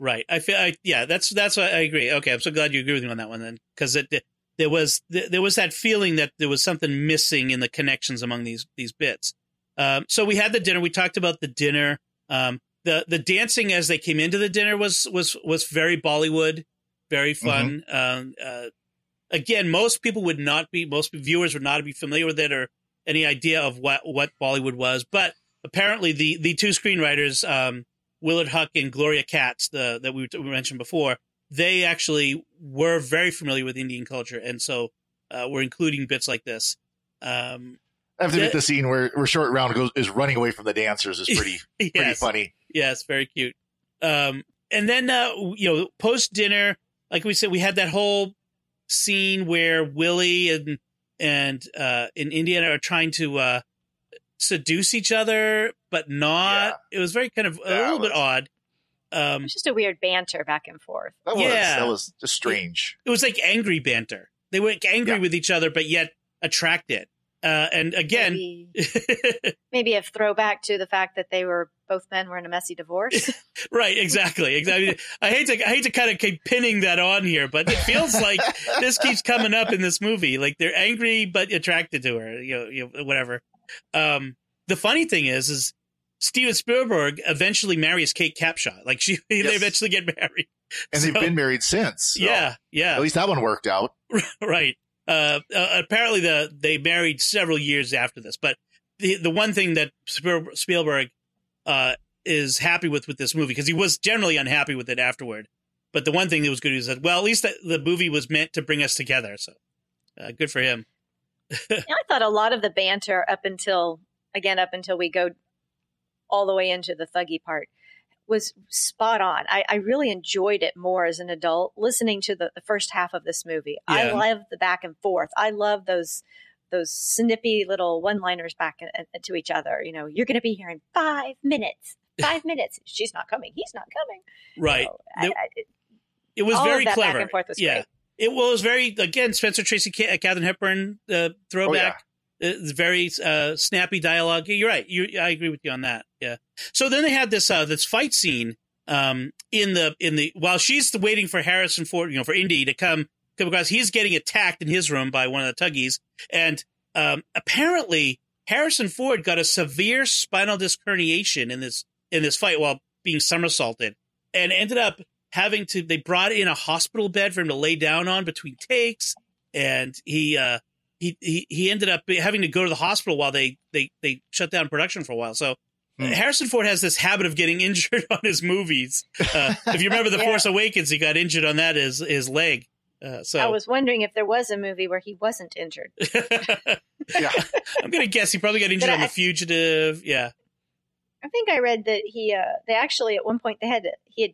Right. I feel. I, yeah, that's that's what I agree. OK, I'm so glad you agree with me on that one, then, because it, it there was there was that feeling that there was something missing in the connections among these these bits. Um, so we had the dinner. We talked about the dinner. Um, the the dancing as they came into the dinner was was was very Bollywood, very fun. Mm-hmm. Um, uh, again, most people would not be most viewers would not be familiar with it or. any idea of what, what Bollywood was. But apparently the, the two screenwriters, um, Willard Huck and Gloria Katz, the, that we mentioned before, they actually were very familiar with Indian culture. And so uh, we're including bits like this. Um, I have to admit, the scene where, where Short Round goes, is running away from the dancers is pretty yes. pretty funny. Yes, very cute. Um, and then, uh, you know, post-dinner, like we said, we had that whole scene where Willie and and uh, in Indiana are trying to uh, seduce each other, but not. Yeah. It was very kind of a that little was, bit odd. Um, it was just a weird banter back and forth. That was, yeah. that was just strange. It, it was like angry banter. They were angry yeah. with each other, but yet attracted. Uh, and again, maybe, maybe a throwback to the fact that they were both men were in a messy divorce. Right. Exactly. Exactly. I hate to I hate to kind of keep pinning that on here, but it feels like this keeps coming up in this movie. Like they're angry, but attracted to her, you know, you know whatever. Um, the funny thing is, is Steven Spielberg eventually marries Kate Capshaw. Like she, yes. they eventually get married. And so, they've been married since. So yeah. Yeah. At least that one worked out. Right. Uh, uh, apparently the, they married several years after this, but the, the one thing that Spielberg, uh, is happy with, with this movie, cause he was generally unhappy with it afterward, but the one thing that was good, he said, well, at least the, the movie was meant to bring us together. So, uh, good for him. I thought a lot of the banter up until, again, up until we go all the way into the thuggy part was spot on. I, I really enjoyed it more as an adult listening to the, the first half of this movie. Yeah. I love the back and forth. I love those those snippy little one-liners back in, in, to each other. You know, you're going to be here in five minutes. Five minutes. She's not coming. He's not coming. Right. So, there, I, I, it, it was all very of that clever. Back and forth was yeah. great. It was very, again, Spencer Tracy, Katharine Hepburn uh, throwback. Oh, yeah. It's very uh, snappy dialogue. You're right. You, I agree with you on that. Yeah. So then they had this uh, this fight scene um, in the in the while she's waiting for Harrison Ford, you know, for Indy to come come across. He's getting attacked in his room by one of the Tuggies, and um, apparently Harrison Ford got a severe spinal disc herniation in this in this fight while being somersaulted, and ended up having to. They brought in a hospital bed for him to lay down on between takes, and he uh, he, he he ended up having to go to the hospital while they they they shut down production for a while. So. Harrison Ford has this habit of getting injured on his movies. Uh, if you remember The yeah. Force Awakens, he got injured on that his, his leg. Uh, so I was wondering if there was a movie where he wasn't injured. yeah, I'm going to guess he probably got injured but on I, The Fugitive. Yeah. I think I read that he, uh, they actually, at one point, they had, he had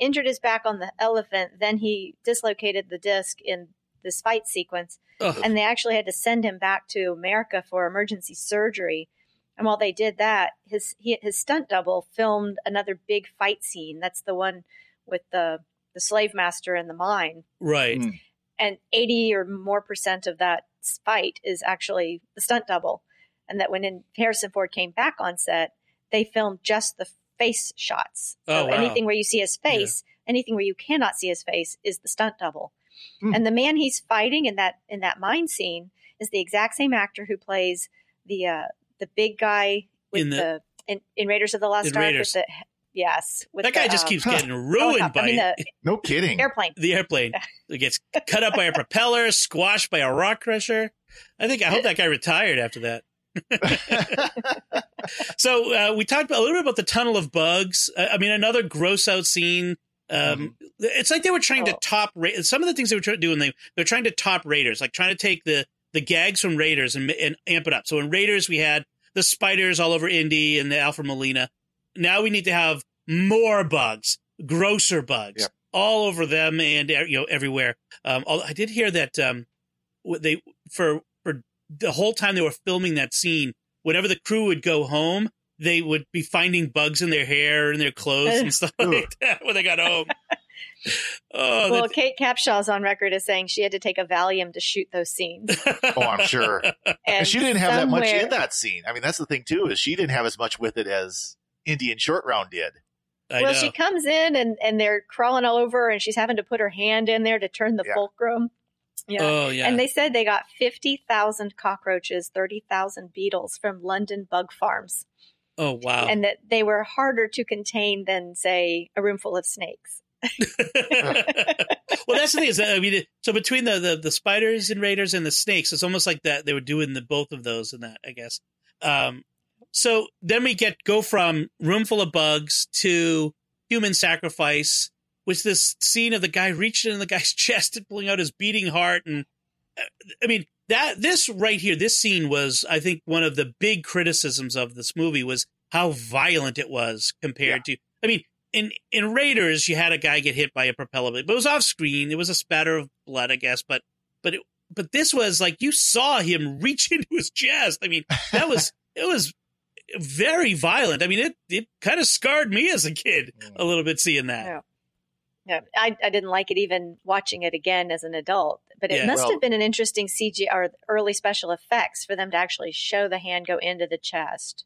injured his back on the elephant. Then he dislocated the disc in this fight sequence. Ugh. And they actually had to send him back to America for emergency surgery. And while they did that, his he, his stunt double filmed another big fight scene. That's the one with the, the slave master in the mine. Right. Mm. And eighty or more percent of that fight is actually the stunt double. And that when in, Harrison Ford came back on set, they filmed just the face shots. So oh, wow. Anything where you see his face, yeah. anything where you cannot see his face is the stunt double. Mm. And the man he's fighting in that in that mine scene is the exact same actor who plays the uh, – the big guy with in the, the in, in Raiders of the Lost Ark. With the, yes. With that guy the, just um, keeps getting ruined huh. by I mean, the, no kidding. Airplane. The airplane. It gets cut up by a propeller, squashed by a rock crusher. I think, I hope that guy retired after that. So uh, we talked a little bit about the tunnel of bugs. Uh, I mean, another gross out scene. Um, mm-hmm. It's like they were trying oh. to top Ra- some of the things they were trying to do. And they, they're trying to top Raiders, like trying to take the, the gags from Raiders and, and amp it up. So in Raiders, we had the spiders all over Indy and the Alfred Molina. Now we need to have more bugs, grosser bugs, yep. all over them and you know everywhere. Um, I did hear that um, they for for the whole time they were filming that scene, whenever the crew would go home, they would be finding bugs in their hair and their clothes and stuff like that when they got home. Oh, well, that's... Kate Capshaw's on record as saying she had to take a Valium to shoot those scenes. Oh, I'm sure. and, and she didn't have somewhere... that much in that scene. I mean, that's the thing, too, is she didn't have as much with it as Indy and Short Round did. I well, know. She comes in and, and they're crawling all over and she's having to put her hand in there to turn the yeah. fulcrum. Yeah. Oh, yeah. And they said they got fifty thousand cockroaches, thirty thousand beetles from London bug farms. Oh, wow. And that they were harder to contain than, say, a room full of snakes. Well, that's the thing is that, I mean, so between the, the the spiders and Raiders and the snakes, it's almost like that they were doing the both of those in that, I guess. Um, so then we get go from room full of bugs to human sacrifice, which this scene of the guy reaching in the guy's chest and pulling out his beating heart, and I mean that this right here, this scene was, I think, one of the big criticisms of this movie was how violent it was compared yeah. to. I mean. In in Raiders, you had a guy get hit by a propeller blade, but it was off screen. It was a spatter of blood, I guess. But but it, but this was like you saw him reach into his chest. I mean, that was it was very violent. I mean, it it kind of scarred me as a kid a little bit seeing that. Yeah, yeah. I I didn't like it even watching it again as an adult. But it yeah. must well, have been an interesting C G I or early special effects for them to actually show the hand go into the chest.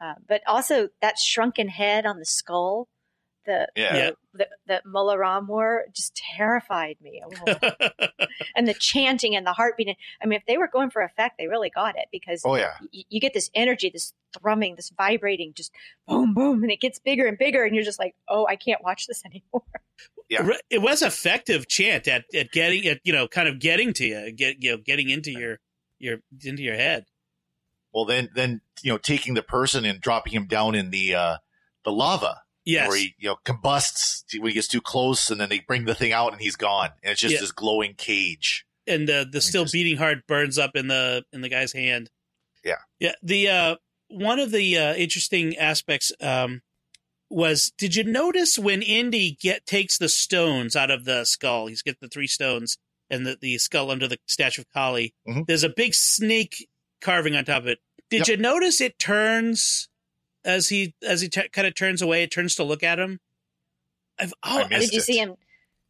Uh, but also that shrunken head on the skull. The, yeah. the the the Mulla Ram war just terrified me, and the chanting and the heartbeat. I mean, if they were going for effect, they really got it because oh, yeah. y- you get this energy, this thrumming, this vibrating, just boom, boom, and it gets bigger and bigger, and you're just like, oh, I can't watch this anymore. Yeah, it was effective chant at, at getting at you know kind of getting to you, get you know getting into your your into your head. Well, then then you know taking the person and dropping him down in the uh, the lava. Yes. Where he you know, combusts when he gets too close, and then they bring the thing out, and he's gone. And it's just yeah. this glowing cage. And the the and still just... beating heart burns up in the in the guy's hand. Yeah, yeah. The uh, one of the uh, interesting aspects um, was: did you notice when Indy get takes the stones out of the skull? He's got the three stones and the, the skull under the statue of Kali. Mm-hmm. There's a big snake carving on top of it. Did yep. you notice it turns? As he as he t- kind of turns away, it turns to look at him. I've, oh, I did you it. see him?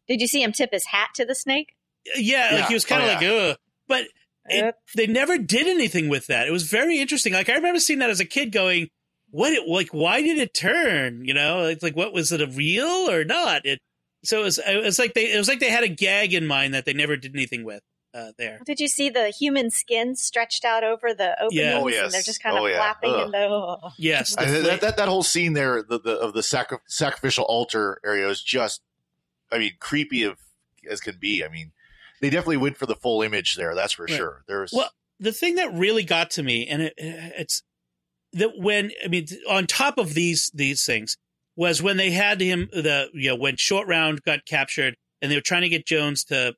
Did you see him tip his hat to the snake? Yeah, yeah. like he was kind of oh, like, yeah. ugh. But it, yep. they never did anything with that. It was very interesting. Like I remember seeing that as a kid, going, "What? It, like why did it turn? You know, it's like what was it a real or not? It so it was, it was like they it was like they had a gag in mind that they never did anything with. Uh, there. Did you see the human skin stretched out over the openings? Yeah. Oh, yes. And they're just kind of oh, yeah. flapping. Ugh. And the, oh. Yes. I, that, that, that whole scene there the, the, of the sacri- sacrificial altar area is just, I mean, creepy of, as can be. I mean, they definitely went for the full image there. That's for right. sure. There's Well, the thing that really got to me, and it, it's that when, I mean, on top of these these things was when they had him, the you know, when Short Round got captured and they were trying to get Jones to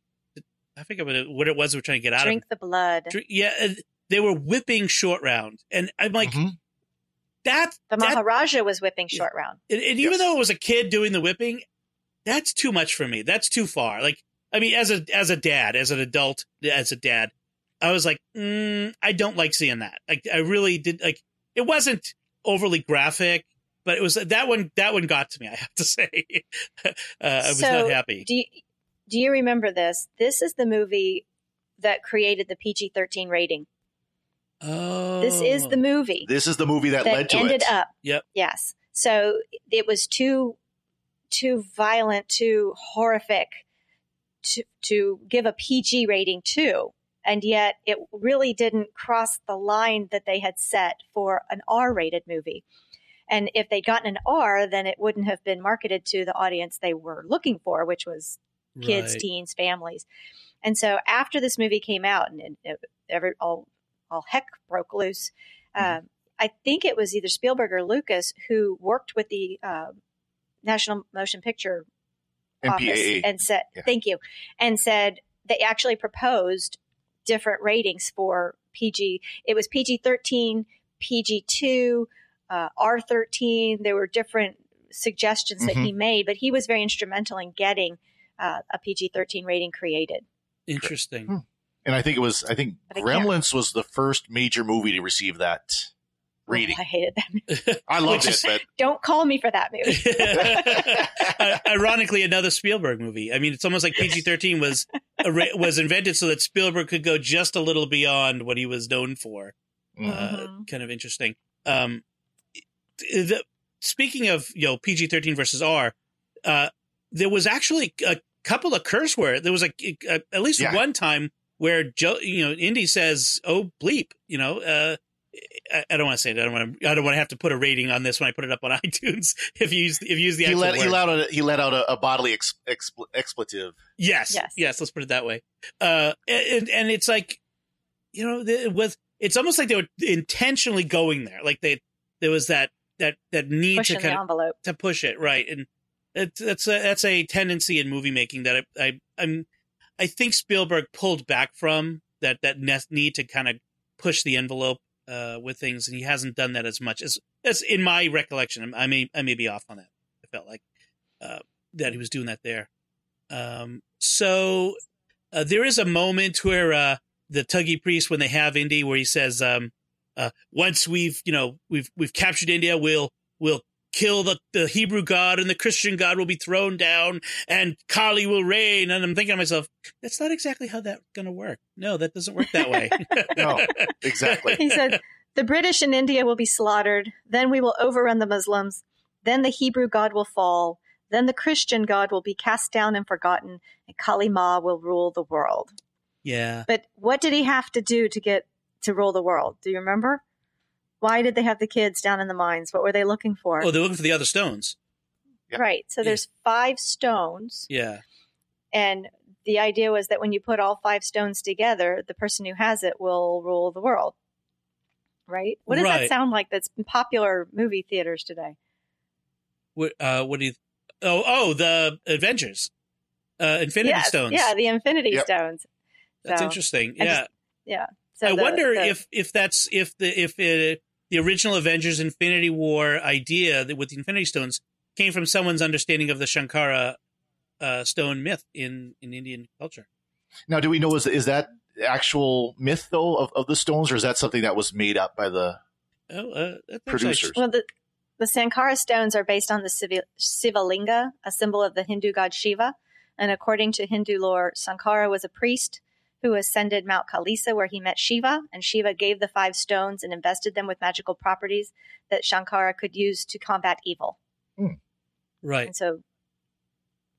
I forget what it, what it was we were trying to get out Drink of. Drink the blood. Drink, yeah, they were whipping Short Round. And I'm like, mm-hmm. that... The Maharaja that, was whipping Short Round. And, and yes. even though it was a kid doing the whipping, that's too much for me. That's too far. Like, I mean, as a as a dad, as an adult, as a dad, I was like, mm, I don't like seeing that. Like, I really did... Like, it wasn't overly graphic, but it was... That one That one got to me, I have to say. uh, I was so not happy. Do you... Do you remember this? This is the movie that created the P G thirteen rating. Oh. This is the movie. This is the movie that, that led to ended it. ended up. Yep. Yes. So it was too too violent, too horrific to to give a P G rating to, and yet it really didn't cross the line that they had set for an R-rated movie. And if they'd gotten an R, then it wouldn't have been marketed to the audience they were looking for, which was kids, right. teens, families. And so after this movie came out and, and every all all heck broke loose, mm-hmm. um, I think it was either Spielberg or Lucas who worked with the uh, National Motion Picture M P A A. Office and said, yeah. thank you, and said they actually proposed different ratings for P G. It was P G thirteen, P G two, uh, R thirteen. There were different suggestions mm-hmm. that he made, but he was very instrumental in getting Uh, a P G thirteen rating created. Interesting. Hmm. And I think it was, I think I Gremlins can't. was the first major movie to receive that rating. Oh, I hated that movie. I loved it, but. Don't call me for that movie. uh, ironically, another Spielberg movie. I mean, it's almost like P G thirteen was was invented so that Spielberg could go just a little beyond what he was known for. Mm-hmm. Uh, kind of interesting. Um, the, speaking of, you know, P G thirteen versus R, uh, there was actually a couple of curse words. There was a, a at least yeah. one time where Joe, you know, Indy says, "Oh bleep," you know, uh, I don't want to say it. I don't want to. I don't want to have to put a rating on this when I put it up on iTunes. If you use, if you use the he actual let, word. he let out a, he let out a, a bodily ex, ex, expletive. Yes, yes, yes. Let's put it that way. Uh, and and it's like, you know, it was. It's almost like they were intentionally going there. Like they, there was that that that need pushing to kind the envelope. Of, to push it right. And that's that's a, that's a tendency in movie making that I, I I'm I think Spielberg pulled back from that that need to kind of push the envelope. Uh, with things, and he hasn't done that as much as that's in my recollection. I may I may be off on that. I felt like uh, that he was doing that there. Um, so uh, there is a moment where uh, the Tuggy priest, when they have Indy, where he says, um, uh, "Once we've you know we've we've captured India, we'll we'll kill the, the Hebrew god, and the Christian god will be thrown down, and Kali will reign." And I'm thinking to myself, that's not exactly how that's going to work. No, that doesn't work that way. No, exactly. He says, the British in India will be slaughtered. Then we will overrun the Muslims. Then the Hebrew god will fall. Then the Christian god will be cast down and forgotten, and Kali Ma will rule the world. Yeah. But what did he have to do to get to rule the world? Do you remember? Why did they have the kids down in the mines? What were they looking for? Oh, they were looking for the other stones. Yeah. Right. So there's five stones. Yeah. And the idea was that when you put all five stones together, the person who has it will rule the world. Right? What does right. that sound like that's in popular movie theaters today? What, uh, what do you – oh, oh, the Avengers, uh, Infinity yes. Stones. Yeah, the Infinity yep. Stones. That's so interesting. Yeah. Just, yeah. So I the, wonder the, if, if that's – if the if it – the original Avengers Infinity War idea that with the Infinity Stones came from someone's understanding of the Shankara uh, stone myth in, in Indian culture. Now, do we know, is, is that actual myth, though, of, of the stones, or is that something that was made up by the oh, uh, that's producers? Well, the, the Shankara stones are based on the Siva, Sivalinga, a symbol of the Hindu god Shiva. And according to Hindu lore, Shankara was a priest who ascended Mount Kalisa, where he met Shiva, and Shiva gave the five stones and invested them with magical properties that Shankara could use to combat evil. Mm. Right. And so,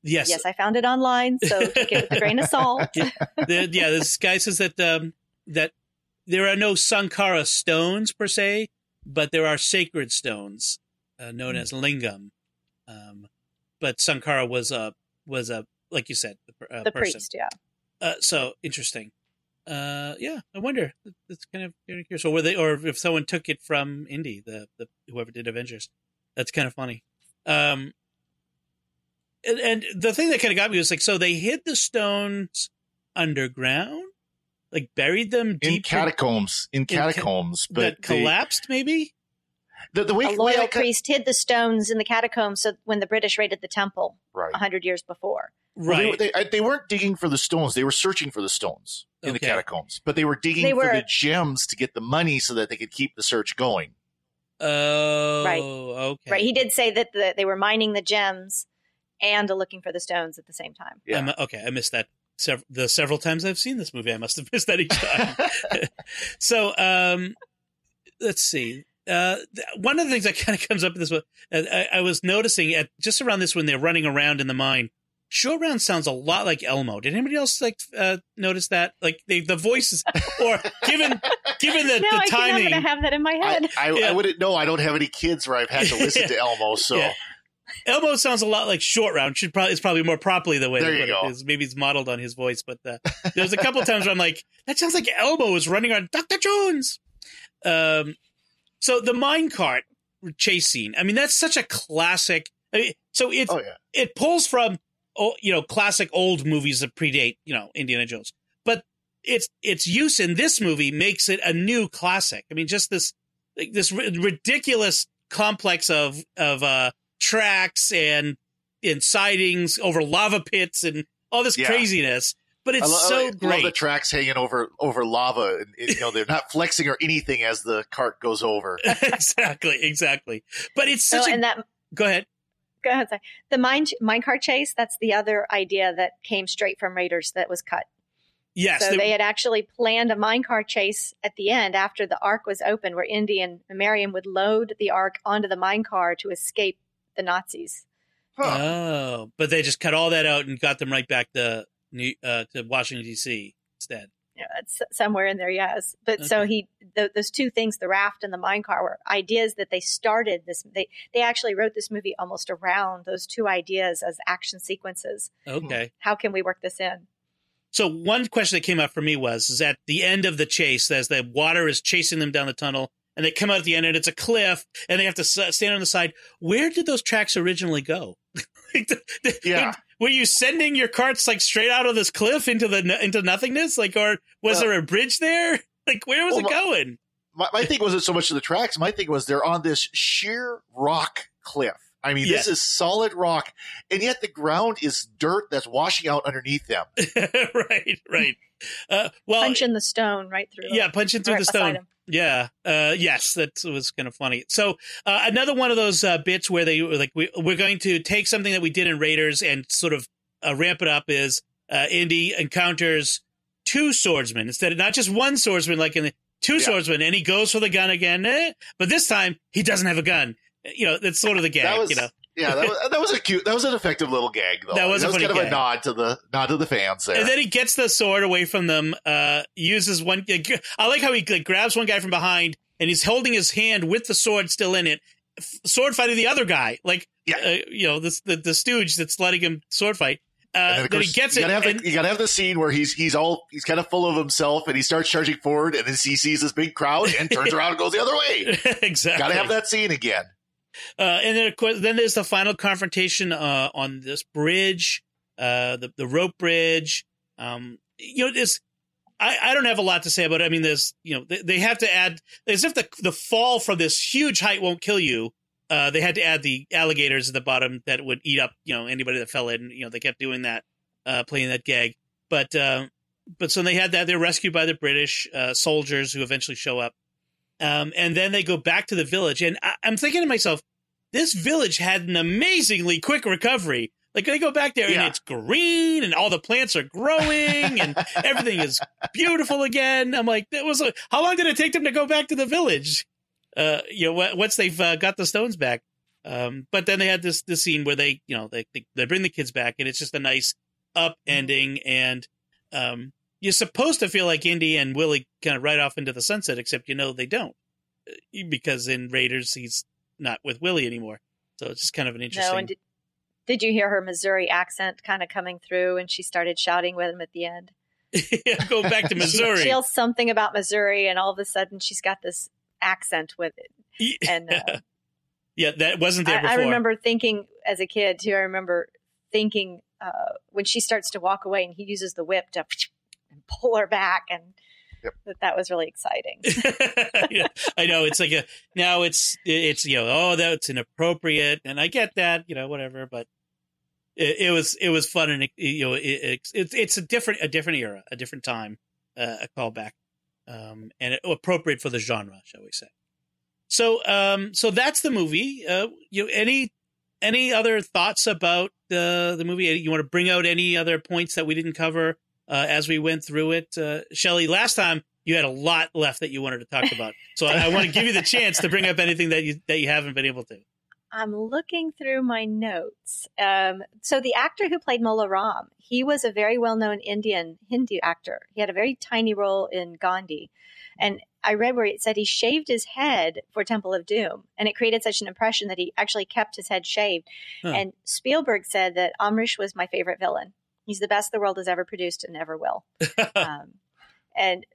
yes, yes, I found it online, so take it with a grain of salt. Yeah, the, yeah this guy says that um, that there are no Shankara stones per se, but there are sacred stones uh, known mm. as lingam. Um, but Shankara was a was a like you said, a the person. priest, yeah. Uh, so interesting. Uh, yeah, I wonder. That's kind of curious. Or were they, or if someone took it from Indy, the, the whoever did Avengers, that's kind of funny. Um, and, and the thing that kind of got me was like, so they hid the stones underground, like buried them deep in catacombs, in, in catacombs, in ca- but that they, collapsed maybe. The, the way a loyal priest hid the stones in the catacombs so when the British raided the temple, right, a hundred years before. Right. Well, they, they, they weren't digging for the stones. They were searching for the stones in okay. the catacombs, but they were digging they were, for the gems to get the money so that they could keep the search going. Oh, right. Okay. Right. He did say that the, they were mining the gems and looking for the stones at the same time. Yeah. Um, okay. I missed that. Sever- the several times I've seen this movie, I must have missed that each time. So um, let's see. Uh, one of the things that kind of comes up in this one, I, I was noticing at just around this when they're running around in the mine. Short Round sounds a lot like Elmo. Did anybody else like uh, notice that? Like they, the voices, or given given the, no, the timing, I'm going to have that in my head. I, I, yeah. I wouldn't know. I don't have any kids where I've had to listen yeah. to Elmo, so yeah. Elmo sounds a lot like Short Round. Should probably it's probably more properly the way there you go. It is. Maybe it's modeled on his voice, but uh, there's a couple times where I'm like, that sounds like Elmo is running on Doctor Jones. Um, so the minecart chase scene. I mean, that's such a classic. I mean, so it oh, yeah. it pulls from. Oh, you know, classic old movies that predate, you know, Indiana Jones. But its its use in this movie makes it a new classic. I mean, just this like, this r- ridiculous complex of of uh, tracks and, and sidings over lava pits and all this yeah. craziness. But it's I love, so great. I love the tracks hanging over over lava. And, you know, they're not flexing or anything as the cart goes over. exactly, exactly. But it's such oh, a that- – go ahead. Go ahead. Sorry. The mine minecart chase, that's the other idea that came straight from Raiders that was cut. Yes. So they, they had actually planned a minecart chase at the end after the Ark was open, where Indy and Marion would load the Ark onto the minecar to escape the Nazis. Huh. Oh, but they just cut all that out and got them right back to, uh, to Washington, D C instead. it's somewhere in there. Yes. But okay. so he, the, those two things, the raft and the mine car, were ideas that they started this. They, they actually wrote this movie almost around those two ideas as action sequences. Okay. How can we work this in? So one question that came up for me was, is at the end of the chase, as the water is chasing them down the tunnel and they come out at the end and it's a cliff and they have to stand on the side. Where did those tracks originally go? Yeah. Were you sending your carts like straight out of this cliff into the, into nothingness? Like, or was well, there a bridge there? Like, where was well, it going? My, my thing wasn't so much of the tracks. My thing was they're on this sheer rock cliff. I mean, yes. This is solid rock, and yet the ground is dirt that's washing out underneath them. Right, right. Uh, well, punching the stone right through. Yeah, punching through right the stone. Him. Yeah, uh, yes, that was kind of funny. So uh, another one of those uh, bits where they like we we're going to take something that we did in Raiders and sort of uh, ramp it up is uh, Indy encounters two swordsmen instead of not just one swordsman like in the two yeah. swordsmen, and he goes for the gun again, eh, but this time he doesn't have a gun. You know, that's sort of the gag. That was, you know, yeah, that was, that was a cute, that was an effective little gag, though. That was, that was kind gag. of a nod to the nod to the fans there. And then he gets the sword away from them. Uh, uses one. I like how he like, grabs one guy from behind, and he's holding his hand with the sword still in it, sword fighting the other guy. Like, yeah. uh, you know, this the, the stooge that's letting him sword fight. Uh, then he gets you it. Gotta and, the, you gotta have the scene where he's he's all he's kind of full of himself, and he starts charging forward, and then he sees this big crowd and turns around and goes the other way. Exactly. Gotta have that scene again. Uh, and then, of course, then there's the final confrontation uh, on this bridge, uh, the the rope bridge. Um, you know, it's I, I don't have a lot to say about it. I mean, there's you know they, they have to add as if the the fall from this huge height won't kill you. Uh, they had to add the alligators at the bottom that would eat up you know anybody that fell in. You know, they kept doing that, uh, playing that gag. But uh, but so they had that. They're rescued by the British uh, soldiers who eventually show up. Um, and then they go back to the village. And I, I'm thinking to myself, this village had an amazingly quick recovery. Like, they go back there yeah. and it's green and all the plants are growing and everything is beautiful again. I'm like, that was a, how long did it take them to go back to the village? Uh, you know, w- once they've uh, got the stones back. Um, but then they had this, this scene where they, you know, they, they, they bring the kids back and it's just a nice up ending. And, um, you're supposed to feel like Indy and Willie kind of ride off into the sunset, except, you know, they don't, because in Raiders, he's not with Willie anymore. So it's just kind of an interesting. No, and did, did you hear her Missouri accent kind of coming through? And she started shouting with him at the end. Yeah, go back to Missouri. She feels something about Missouri. And all of a sudden she's got this accent with it. Yeah. And uh, yeah, that wasn't there I, before. I remember thinking as a kid too, I remember thinking uh, when she starts to walk away and he uses the whip to and pull her back, and yep. that, that was really exciting. Yeah, I know, it's like a now it's it's you know oh that's inappropriate, and I get that, you know, whatever, but it, it was it was fun, and it, you know it, it, it's a different a different era, a different time, uh, a callback, um, and it, appropriate for the genre, shall we say? So um, so that's the movie. Uh, you know, any any other thoughts about the the movie? You want to bring out any other points that we didn't cover? Uh, as we went through it, uh, Shelley, last time you had a lot left that you wanted to talk about. So I, I want to give you the chance to bring up anything that you, that you haven't been able to. I'm looking through my notes. Um, so the actor who played Mola Ram, he was a very well-known Indian Hindu actor. He had a very tiny role in Gandhi. And I read where it said he shaved his head for Temple of Doom. And it created such an impression that he actually kept his head shaved. Huh. And Spielberg said that Amrish was my favorite villain. He's the best the world has ever produced and ever will. um, and,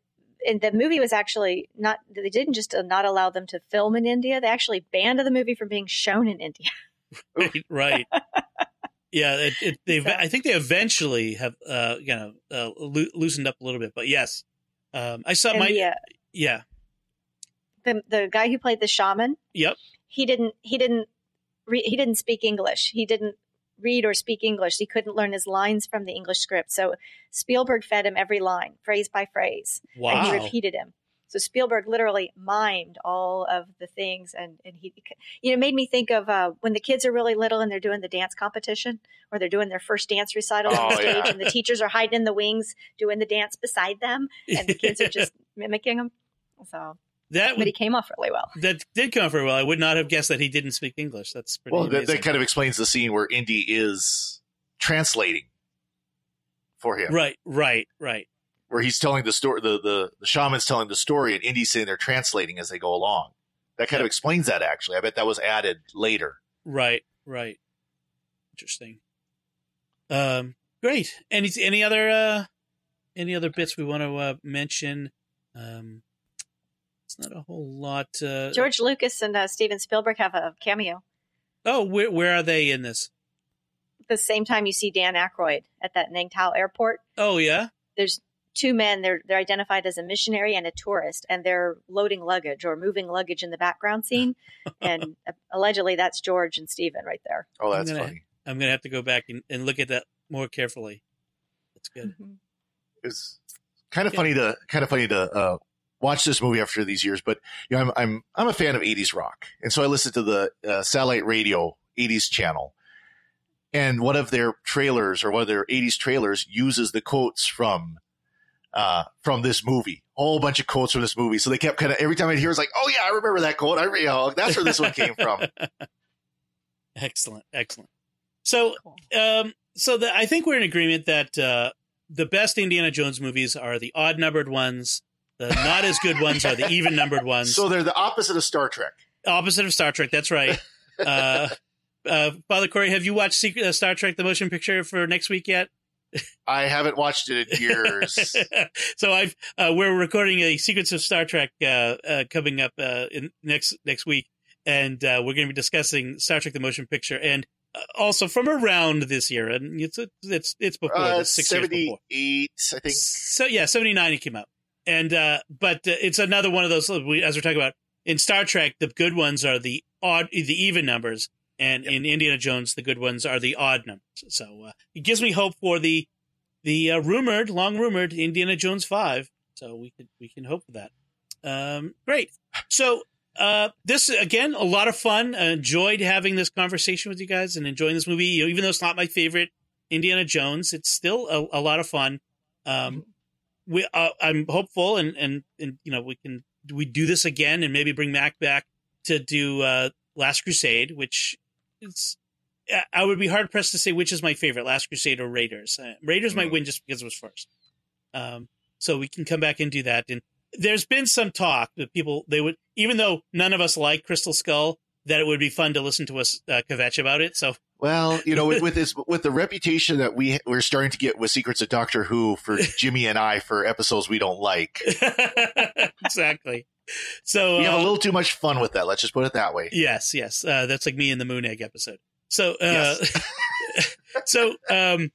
and the movie was actually not, they didn't just not allow them to film in India. They actually banned the movie from being shown in India. Right. Right. Yeah. It, it, they've, so, I think they eventually have, uh, you know, uh, lo- loosened up a little bit, but yes. Um, I saw my, the, uh, yeah. The, the guy who played the shaman. Yep. He didn't, he didn't, re- he didn't speak English. He didn't read or speak English. He couldn't learn his lines from the English script. So Spielberg fed him every line, phrase by phrase. Wow. And he repeated him. So Spielberg literally mimed all of the things. And, and he, you know, made me think of uh, when the kids are really little and they're doing the dance competition or they're doing their first dance recital oh, on stage yeah. and the teachers are hiding in the wings doing the dance beside them and the kids are just mimicking them. So That but would, he came off really well. That did come off really well. I would not have guessed that he didn't speak English. That's pretty well. Amazing. That, that kind of explains the scene where Indy is translating for him. Right, right, right. where he's telling the story, the, the, the shaman's telling the story and Indy's sitting there translating as they go along. That kind yeah. of explains that, actually. I bet that was added later. Right, right. Interesting. Um, great. Any any other uh, any other bits we want to uh, mention? Um, it's not a whole lot. Uh, George Lucas and uh, Steven Spielberg have a cameo. Oh, where where are they in this? The same time you see Dan Aykroyd at that Ningtao airport. Oh yeah. There's two men. They're they're identified as a missionary and a tourist, and they're loading luggage or moving luggage in the background scene. And uh, allegedly, that's George and Steven right there. Oh, that's I'm gonna, funny. I'm gonna have to go back and, and look at that more carefully. That's good. Mm-hmm. It's kind of yeah. funny to kind of funny to uh, watch this movie after these years, but you know, I'm I'm I'm a fan of eighties rock, and so I listened to the uh, satellite radio eighties channel. And one of their trailers or one of their eighties trailers uses the quotes from uh, from this movie, a whole bunch of quotes from this movie. So they kept kind of every time I'd hear it's like, oh, yeah, I remember that quote. I you know, that's where this one came from. Excellent. Excellent. So um, so the, I think we're in agreement that uh, the best Indiana Jones movies are the odd numbered ones. The not as good ones are the even numbered ones. So they're the opposite of Star Trek. Opposite of Star Trek. That's right. Uh Uh, Father Corey, have you watched Secret, uh, Star Trek: The Motion Picture for next week yet? I haven't watched it in years. So I've uh, we're recording a Secrets of Star Trek uh, uh, coming up uh, in next next week, and uh, we're going to be discussing Star Trek: The Motion Picture, and uh, also from around this year, and it's it's it's before uh, it's six seventy-eight, years before. I think. So yeah, seventy-nine it came out, and uh, but uh, it's another one of those we, as we're talking about in Star Trek. The good ones are the odd, the even numbers. And yep. in Indiana Jones, the good ones are the odd numbers. So uh, it gives me hope for the the uh, rumored, long rumored Indiana Jones five. So we can we can hope for that. Um, great. So uh, this again, a lot of fun. I enjoyed having this conversation with you guys and enjoying this movie. You know, even though it's not my favorite Indiana Jones, it's still a, a lot of fun. Um, we uh, I'm hopeful, and, and and you know we can we do this again and maybe bring Mac back to do uh, Last Crusade, which. It's, I would be hard pressed to say which is my favorite, Last Crusade or Raiders. Uh, Raiders mm-hmm. might win just because it was first. Um, so we can come back and do that. And there's been some talk that people, they would, even though none of us like Crystal Skull, that it would be fun to listen to us uh, kvetch about it. So, well, you know, with, with this, with the reputation that we we're starting to get with Secrets of Doctor Who for Jimmy and I for episodes we don't like. Exactly. So we have uh, a little too much fun with that. Let's just put it that way. Yes, yes. Uh, that's like me and the Moon Egg episode. So, uh, yes. so, um,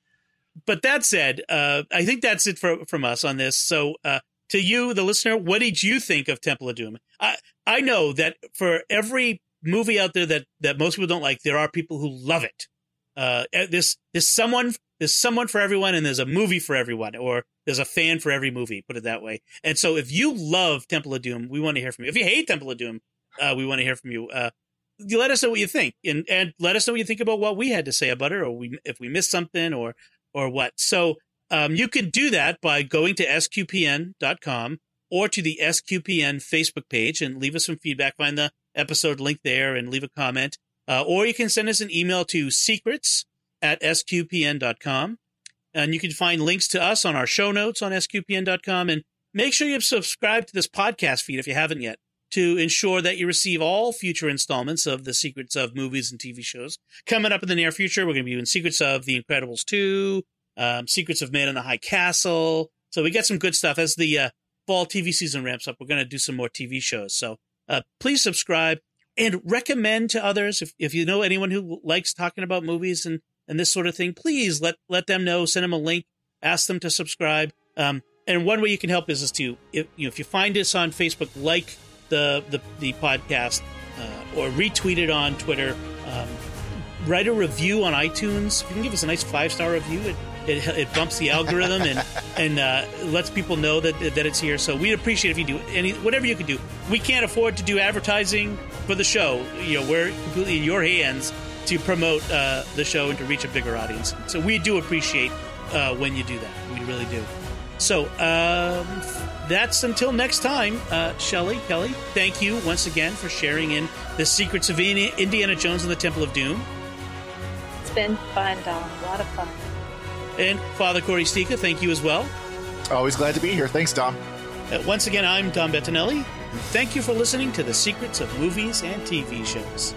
but that said, uh, I think that's it for, from us on this. So, uh, to you, the listener, what did you think of Temple of Doom? I I know that for every movie out there that, that most people don't like, there are people who love it. Uh, there's there's someone there's someone for everyone, and there's a movie for everyone, or there's a fan for every movie, put it that way. And so if you love Temple of Doom, we want to hear from you. If you hate Temple of Doom, uh, we want to hear from you. Uh, you let us know what you think, and, and let us know what you think about what we had to say about it, or we, if we missed something or or what. So um, you can do that by going to S Q P N dot com or to the S Q P N Facebook page and leave us some feedback. Find the episode link there and leave a comment. Uh, or you can send us an email to secrets at S Q P N dot com. And you can find links to us on our show notes on S Q P N dot com. And make sure you subscribe to this podcast feed if you haven't yet to ensure that you receive all future installments of the Secrets of movies and T V shows. Coming up in the near future, we're going to be doing Secrets of The Incredibles two, um, Secrets of Man in the High Castle. So we got some good stuff. As the uh, fall T V season ramps up, we're going to do some more T V shows. So uh, please subscribe and recommend to others. If, if you know anyone who likes talking about movies and and this sort of thing, please let, let them know, send them a link, ask them to subscribe. Um, and one way you can help is, is to, if you, know, if you find us on Facebook, like the, the, the podcast uh, or retweet it on Twitter, um, write a review on iTunes. If you can give us a nice five-star review, it, it, it bumps the algorithm and, and uh, lets people know that, that it's here. So we'd appreciate if you do any, whatever you can do. We can't afford to do advertising for the show. You know, we're completely in your hands to promote uh, the show and to reach a bigger audience. So we do appreciate uh, when you do that. We really do. So um, that's until next time. Uh, Shelley, Kelly, thank you once again for sharing in the Secrets of Indiana Jones and the Temple of Doom. It's been fun, Dom. A lot of fun. And Father Corey Sticha, thank you as well. Always glad to be here. Thanks, Dom. Uh, once again, I'm Dom Bettinelli. Thank you for listening to The Secrets of Movies and T V Shows.